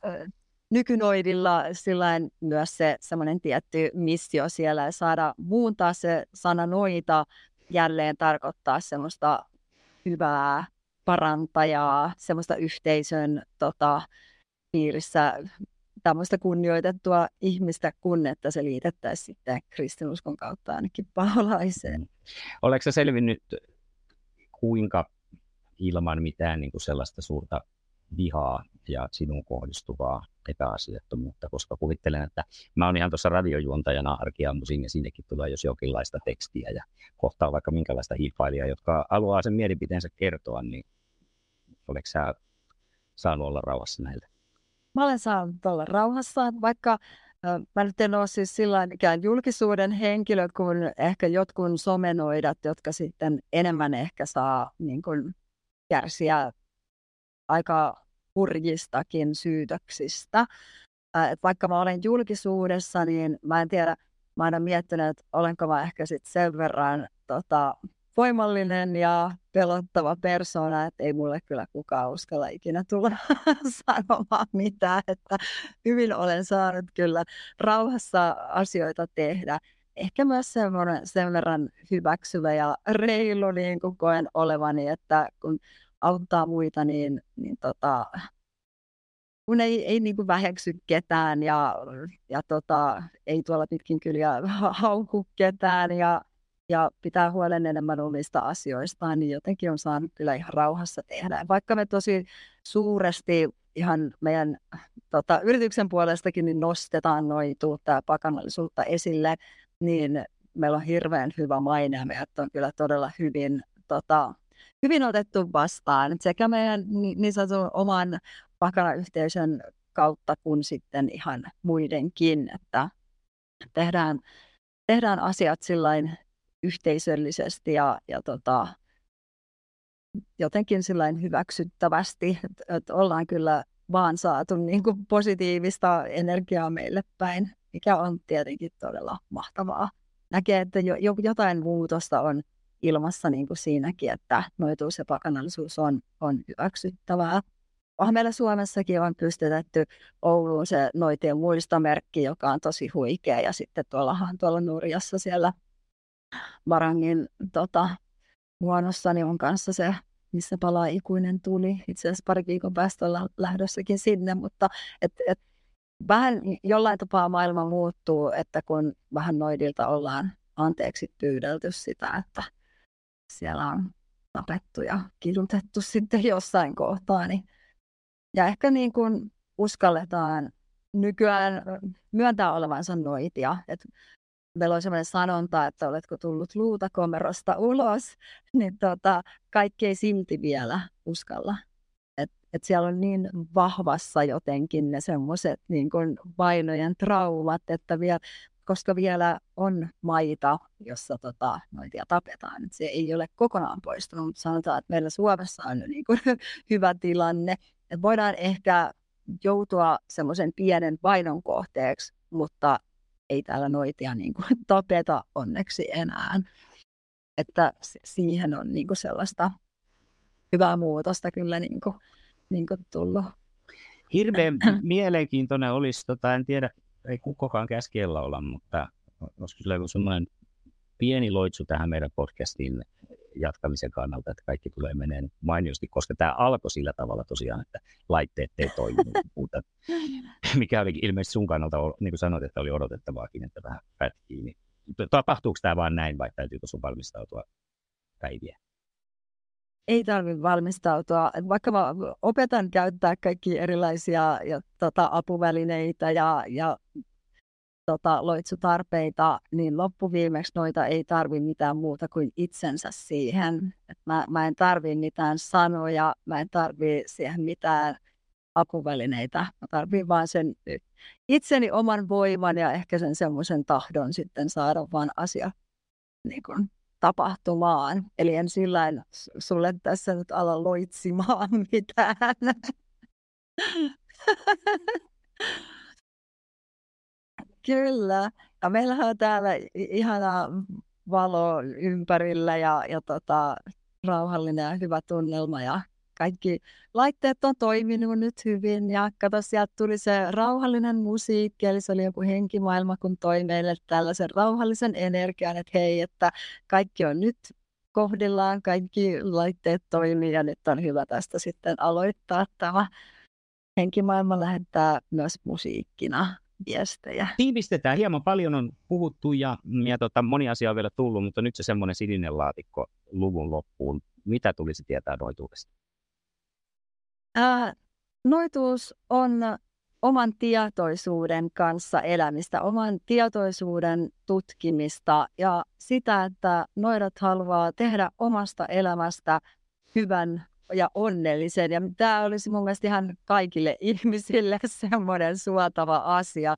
nykynoidilla sillain myös se semmoinen tietty missio siellä, ja saada muuntaa se sana noita jälleen tarkoittaa semmoista hyvää parantajaa, semmoista yhteisön piirissä tämmöistä kunnioitettua ihmistä, kun että se liitettäisiin sitten kristinuskon kautta ainakin paholaiseen. Oletko sä selvinnyt, kuinka ilman mitään niin kuin sellaista suurta vihaa ja sinun kohdistuvaa epäasiattomuutta, koska kuvittelen, että mä oon ihan tuossa radiojuontajana arkiaamuisin ja sinnekin tulee jos jokinlaista tekstiä ja kohtaa vaikka minkälaista hiippailijaa, jotka haluaa sen mielipiteensä kertoa, niin oletko sä saanut olla rauhassa näiltä? Mä olen saanut olla rauhassa, vaikka mä nyt en ole siis sillain ikään julkisuuden henkilö kuin ehkä jotkun somenoidat, jotka sitten enemmän ehkä saa niin kuin kärsiä aika hurjistakin syytöksistä. Vaikka mä olen julkisuudessa, niin mä en tiedä, mä aina miettinyt, että olenko mä ehkä sitten sen verran voimallinen ja pelottava persona, että ei mulle kyllä kukaan uskalla ikinä tulla sanomaan mitään, että hyvin olen saanut kyllä rauhassa asioita tehdä. Ehkä myös sen verran hyväksyvä ja reilu, niin kuin koen olevani, että kun auttaa muita, niin kun ei niin kuin väheksy ketään ja ei tuolla pitkin kyliä hauku ketään ja pitää huolen enemmän omista asioistaan, niin jotenkin on saanut kyllä ihan rauhassa tehdä. Vaikka me tosi suuresti ihan meidän yrityksen puolestakin niin nostetaan noituutta ja pakanallisuutta esille, niin meillä on hirveän hyvä maine ja meidät on kyllä todella hyvin otettu vastaan sekä meidän niin sanotun oman pakanayhteisön kautta kuin sitten ihan muidenkin, että tehdään asiat sillain yhteisöllisesti ja jotenkin sillain hyväksyttävästi, että ollaan kyllä vaan saatu niin kuin positiivista energiaa meille päin, mikä on tietenkin todella mahtavaa. Näkee, että jotain muutosta on ilmassa niin kuin siinäkin, että noituus ja pakanallisuus on hyväksyttävää. Onhan meillä Suomessakin on pystytetty Ouluun se noitien muistomerkki, joka on tosi huikea, ja sitten tuolla Nurjassa siellä Marangin muonossa niin on kanssa se, missä palaa ikuinen tuli. Itse asiassa pari viikon päästä ollaan lähdössäkin sinne, mutta et, vähän jollain tapaa maailma muuttuu, että kun vähän noidilta ollaan anteeksi pyydelty sitä, että siellä on tapettu ja kidutettu sitten jossain kohtaa. Niin. Ja ehkä niin kuin uskalletaan nykyään myöntää olevansa noitia. Et meillä on sellainen sanonta, että oletko tullut luutakomerosta ulos, niin kaikki ei silti vielä uskalla. Et siellä on niin vahvassa jotenkin ne semmoiset niin kuin vainojen traumat, että koska vielä on maita, jossa noitia tapetaan. Et se ei ole kokonaan poistunut, mutta sanotaan, että meillä Suomessa on niin kuin hyvä tilanne. Et voidaan ehkä joutua semmoisen pienen vainon kohteeksi, mutta ei täällä noitia niin kuin tapeta onneksi enää. Että siihen on niin kuin sellaista hyvää muutosta kyllä niin kuin tullut. Hirveän mielenkiintoinen olisi, en tiedä, ei kukaan käskeä laula, mutta olisiko sillä joku sellainen pieni loitsu tähän meidän podcastin jatkamisen kannalta, että kaikki tulee meneen mainiosti, koska tämä alkoi sillä tavalla tosiaan, että laitteet ei toiminut, mutta mikä olikin ilmeisesti sun kannalta, niin kuin sanoit, että oli odotettavaakin, että vähän pätkii. Niin tapahtuuko tämä vaan näin vai täytyykö sun valmistautua päiviä? Ei tarvitse valmistautua. Vaikka mä opetan käyttää kaikki erilaisia apuvälineitä ja loitsutarpeita, niin loppuviimeksi noita ei tarvitse mitään muuta kuin itsensä siihen. Et mä en tarvitse mitään sanoja, mä en tarvitse siihen mitään apuvälineitä. Mä tarvitsen vaan sen itseni oman voiman ja ehkä sen semmoisen tahdon sitten saada vaan asia niin kuin tapahtumaan. Eli en sillä sulle tässä nyt ala loitsimaan mitään. Kyllä. Ja meillähän on täällä ihana valo ympärillä ja rauhallinen ja hyvä tunnelma ja kaikki laitteet on toiminut nyt hyvin ja kato, sieltä tuli se rauhallinen musiikki, eli se oli joku henkimaailma, kun toi meille tällaisen rauhallisen energian, että hei, että kaikki on nyt kohdillaan, kaikki laitteet toimii ja nyt on hyvä tästä sitten aloittaa tämä. Henkimaailma lähettää myös musiikkina viestejä. Tiivistetään hieman, paljon on puhuttu ja moni asia on vielä tullut, mutta nyt se semmoinen sininen laatikko luvun loppuun. Mitä tulisi tietää noituudesta? Noituus on oman tietoisuuden kanssa elämistä, oman tietoisuuden tutkimista ja sitä, että noidat haluaa tehdä omasta elämästä hyvän ja onnellisen. Ja tämä olisi mun mielestä ihan kaikille ihmisille semmoinen suotava asia.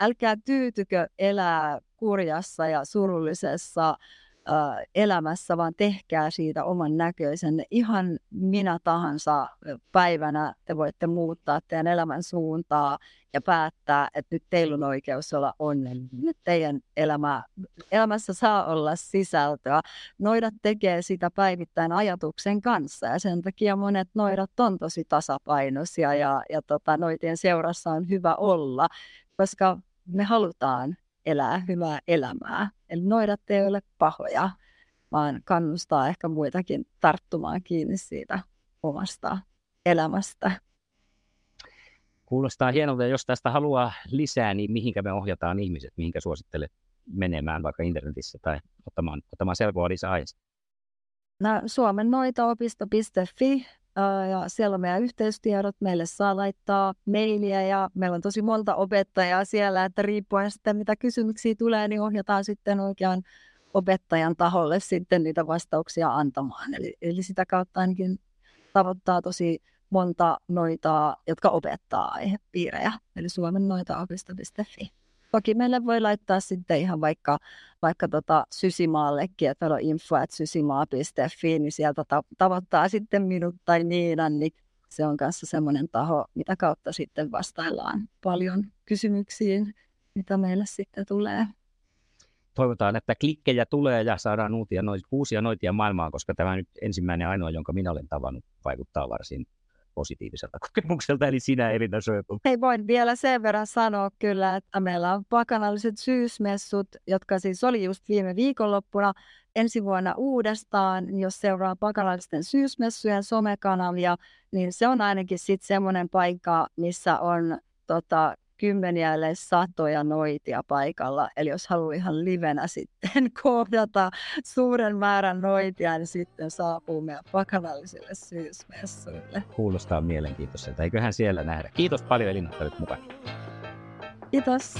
Älkää tyytykö elää kurjassa ja surullisessa elämässä, vaan tehkää siitä oman näköisenne. Ihan minä tahansa päivänä te voitte muuttaa teidän elämän suuntaa ja päättää, että nyt teillä on oikeus olla onnellinen. Teidän elämässä saa olla sisältöä. Noidat tekee sitä päivittäin ajatuksen kanssa ja sen takia monet noidat on tosi tasapainoisia ja noitien seurassa on hyvä olla, koska me halutaan elää hyvää elämää. Eli noidat ei ole pahoja, vaan kannustaa ehkä muitakin tarttumaan kiinni siitä omasta elämästä. Kuulostaa hienolta, ja jos tästä haluaa lisää, niin mihinkä me ohjataan ihmiset, mihinkä suosittelet menemään vaikka internetissä tai ottamaan selkoa lisää aiheesta? Suomennoitaopisto.fi ja siellä on meidän yhteystiedot, meille saa laittaa mailia ja meillä on tosi monta opettajaa siellä, että riippuen sitä mitä kysymyksiä tulee, niin ohjataan sitten oikean opettajan taholle sitten niitä vastauksia antamaan. Eli sitä kautta ainakin tavoittaa tosi monta noitaa, jotka opettaa aihepiirejä, eli suomennoitaopisto.fi. Toki meille voi laittaa sitten ihan vaikka Sysimaallekin, että meillä on info@sysimaa.fi, niin sieltä tavoittaa sitten minut tai Niinan, niin se on kanssa semmoinen taho, mitä kautta sitten vastaillaan paljon kysymyksiin, mitä meille sitten tulee. Toivotaan, että klikkejä tulee ja saadaan uusia noitia maailmaan, koska tämä nyt ensimmäinen ainoa, jonka minä olen tavannut, vaikuttaa varsin positiiviselta kokemukselta, eli sinä Elina Sjöblom. Hei, voin vielä sen verran sanoa kyllä, että meillä on Pakanalliset syysmessut, jotka siis oli just viime viikonloppuna, ensi vuonna uudestaan. Jos seuraa Pakanallisten syysmessujen somekanavia, niin se on ainakin sitten semmoinen paikka, missä on kymmeniä ellei satoja noitia paikalla. Eli jos haluaa ihan livenä sitten kohdata suuren määrän noitia, niin sitten saapuu meidän Pakanallisille syysmessuille. Kuulostaa mielenkiintoiselta. Eiköhän siellä nähdä. Kiitos paljon Elina, että olit mukana. Kiitos.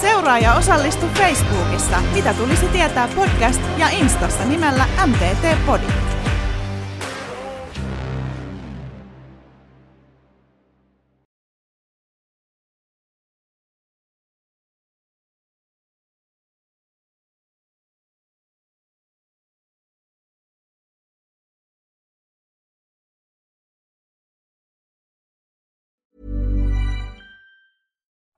Seuraa ja osallistu Facebookissa Mitä tulisi tietää podcast ja Instassa nimellä MTT-podi.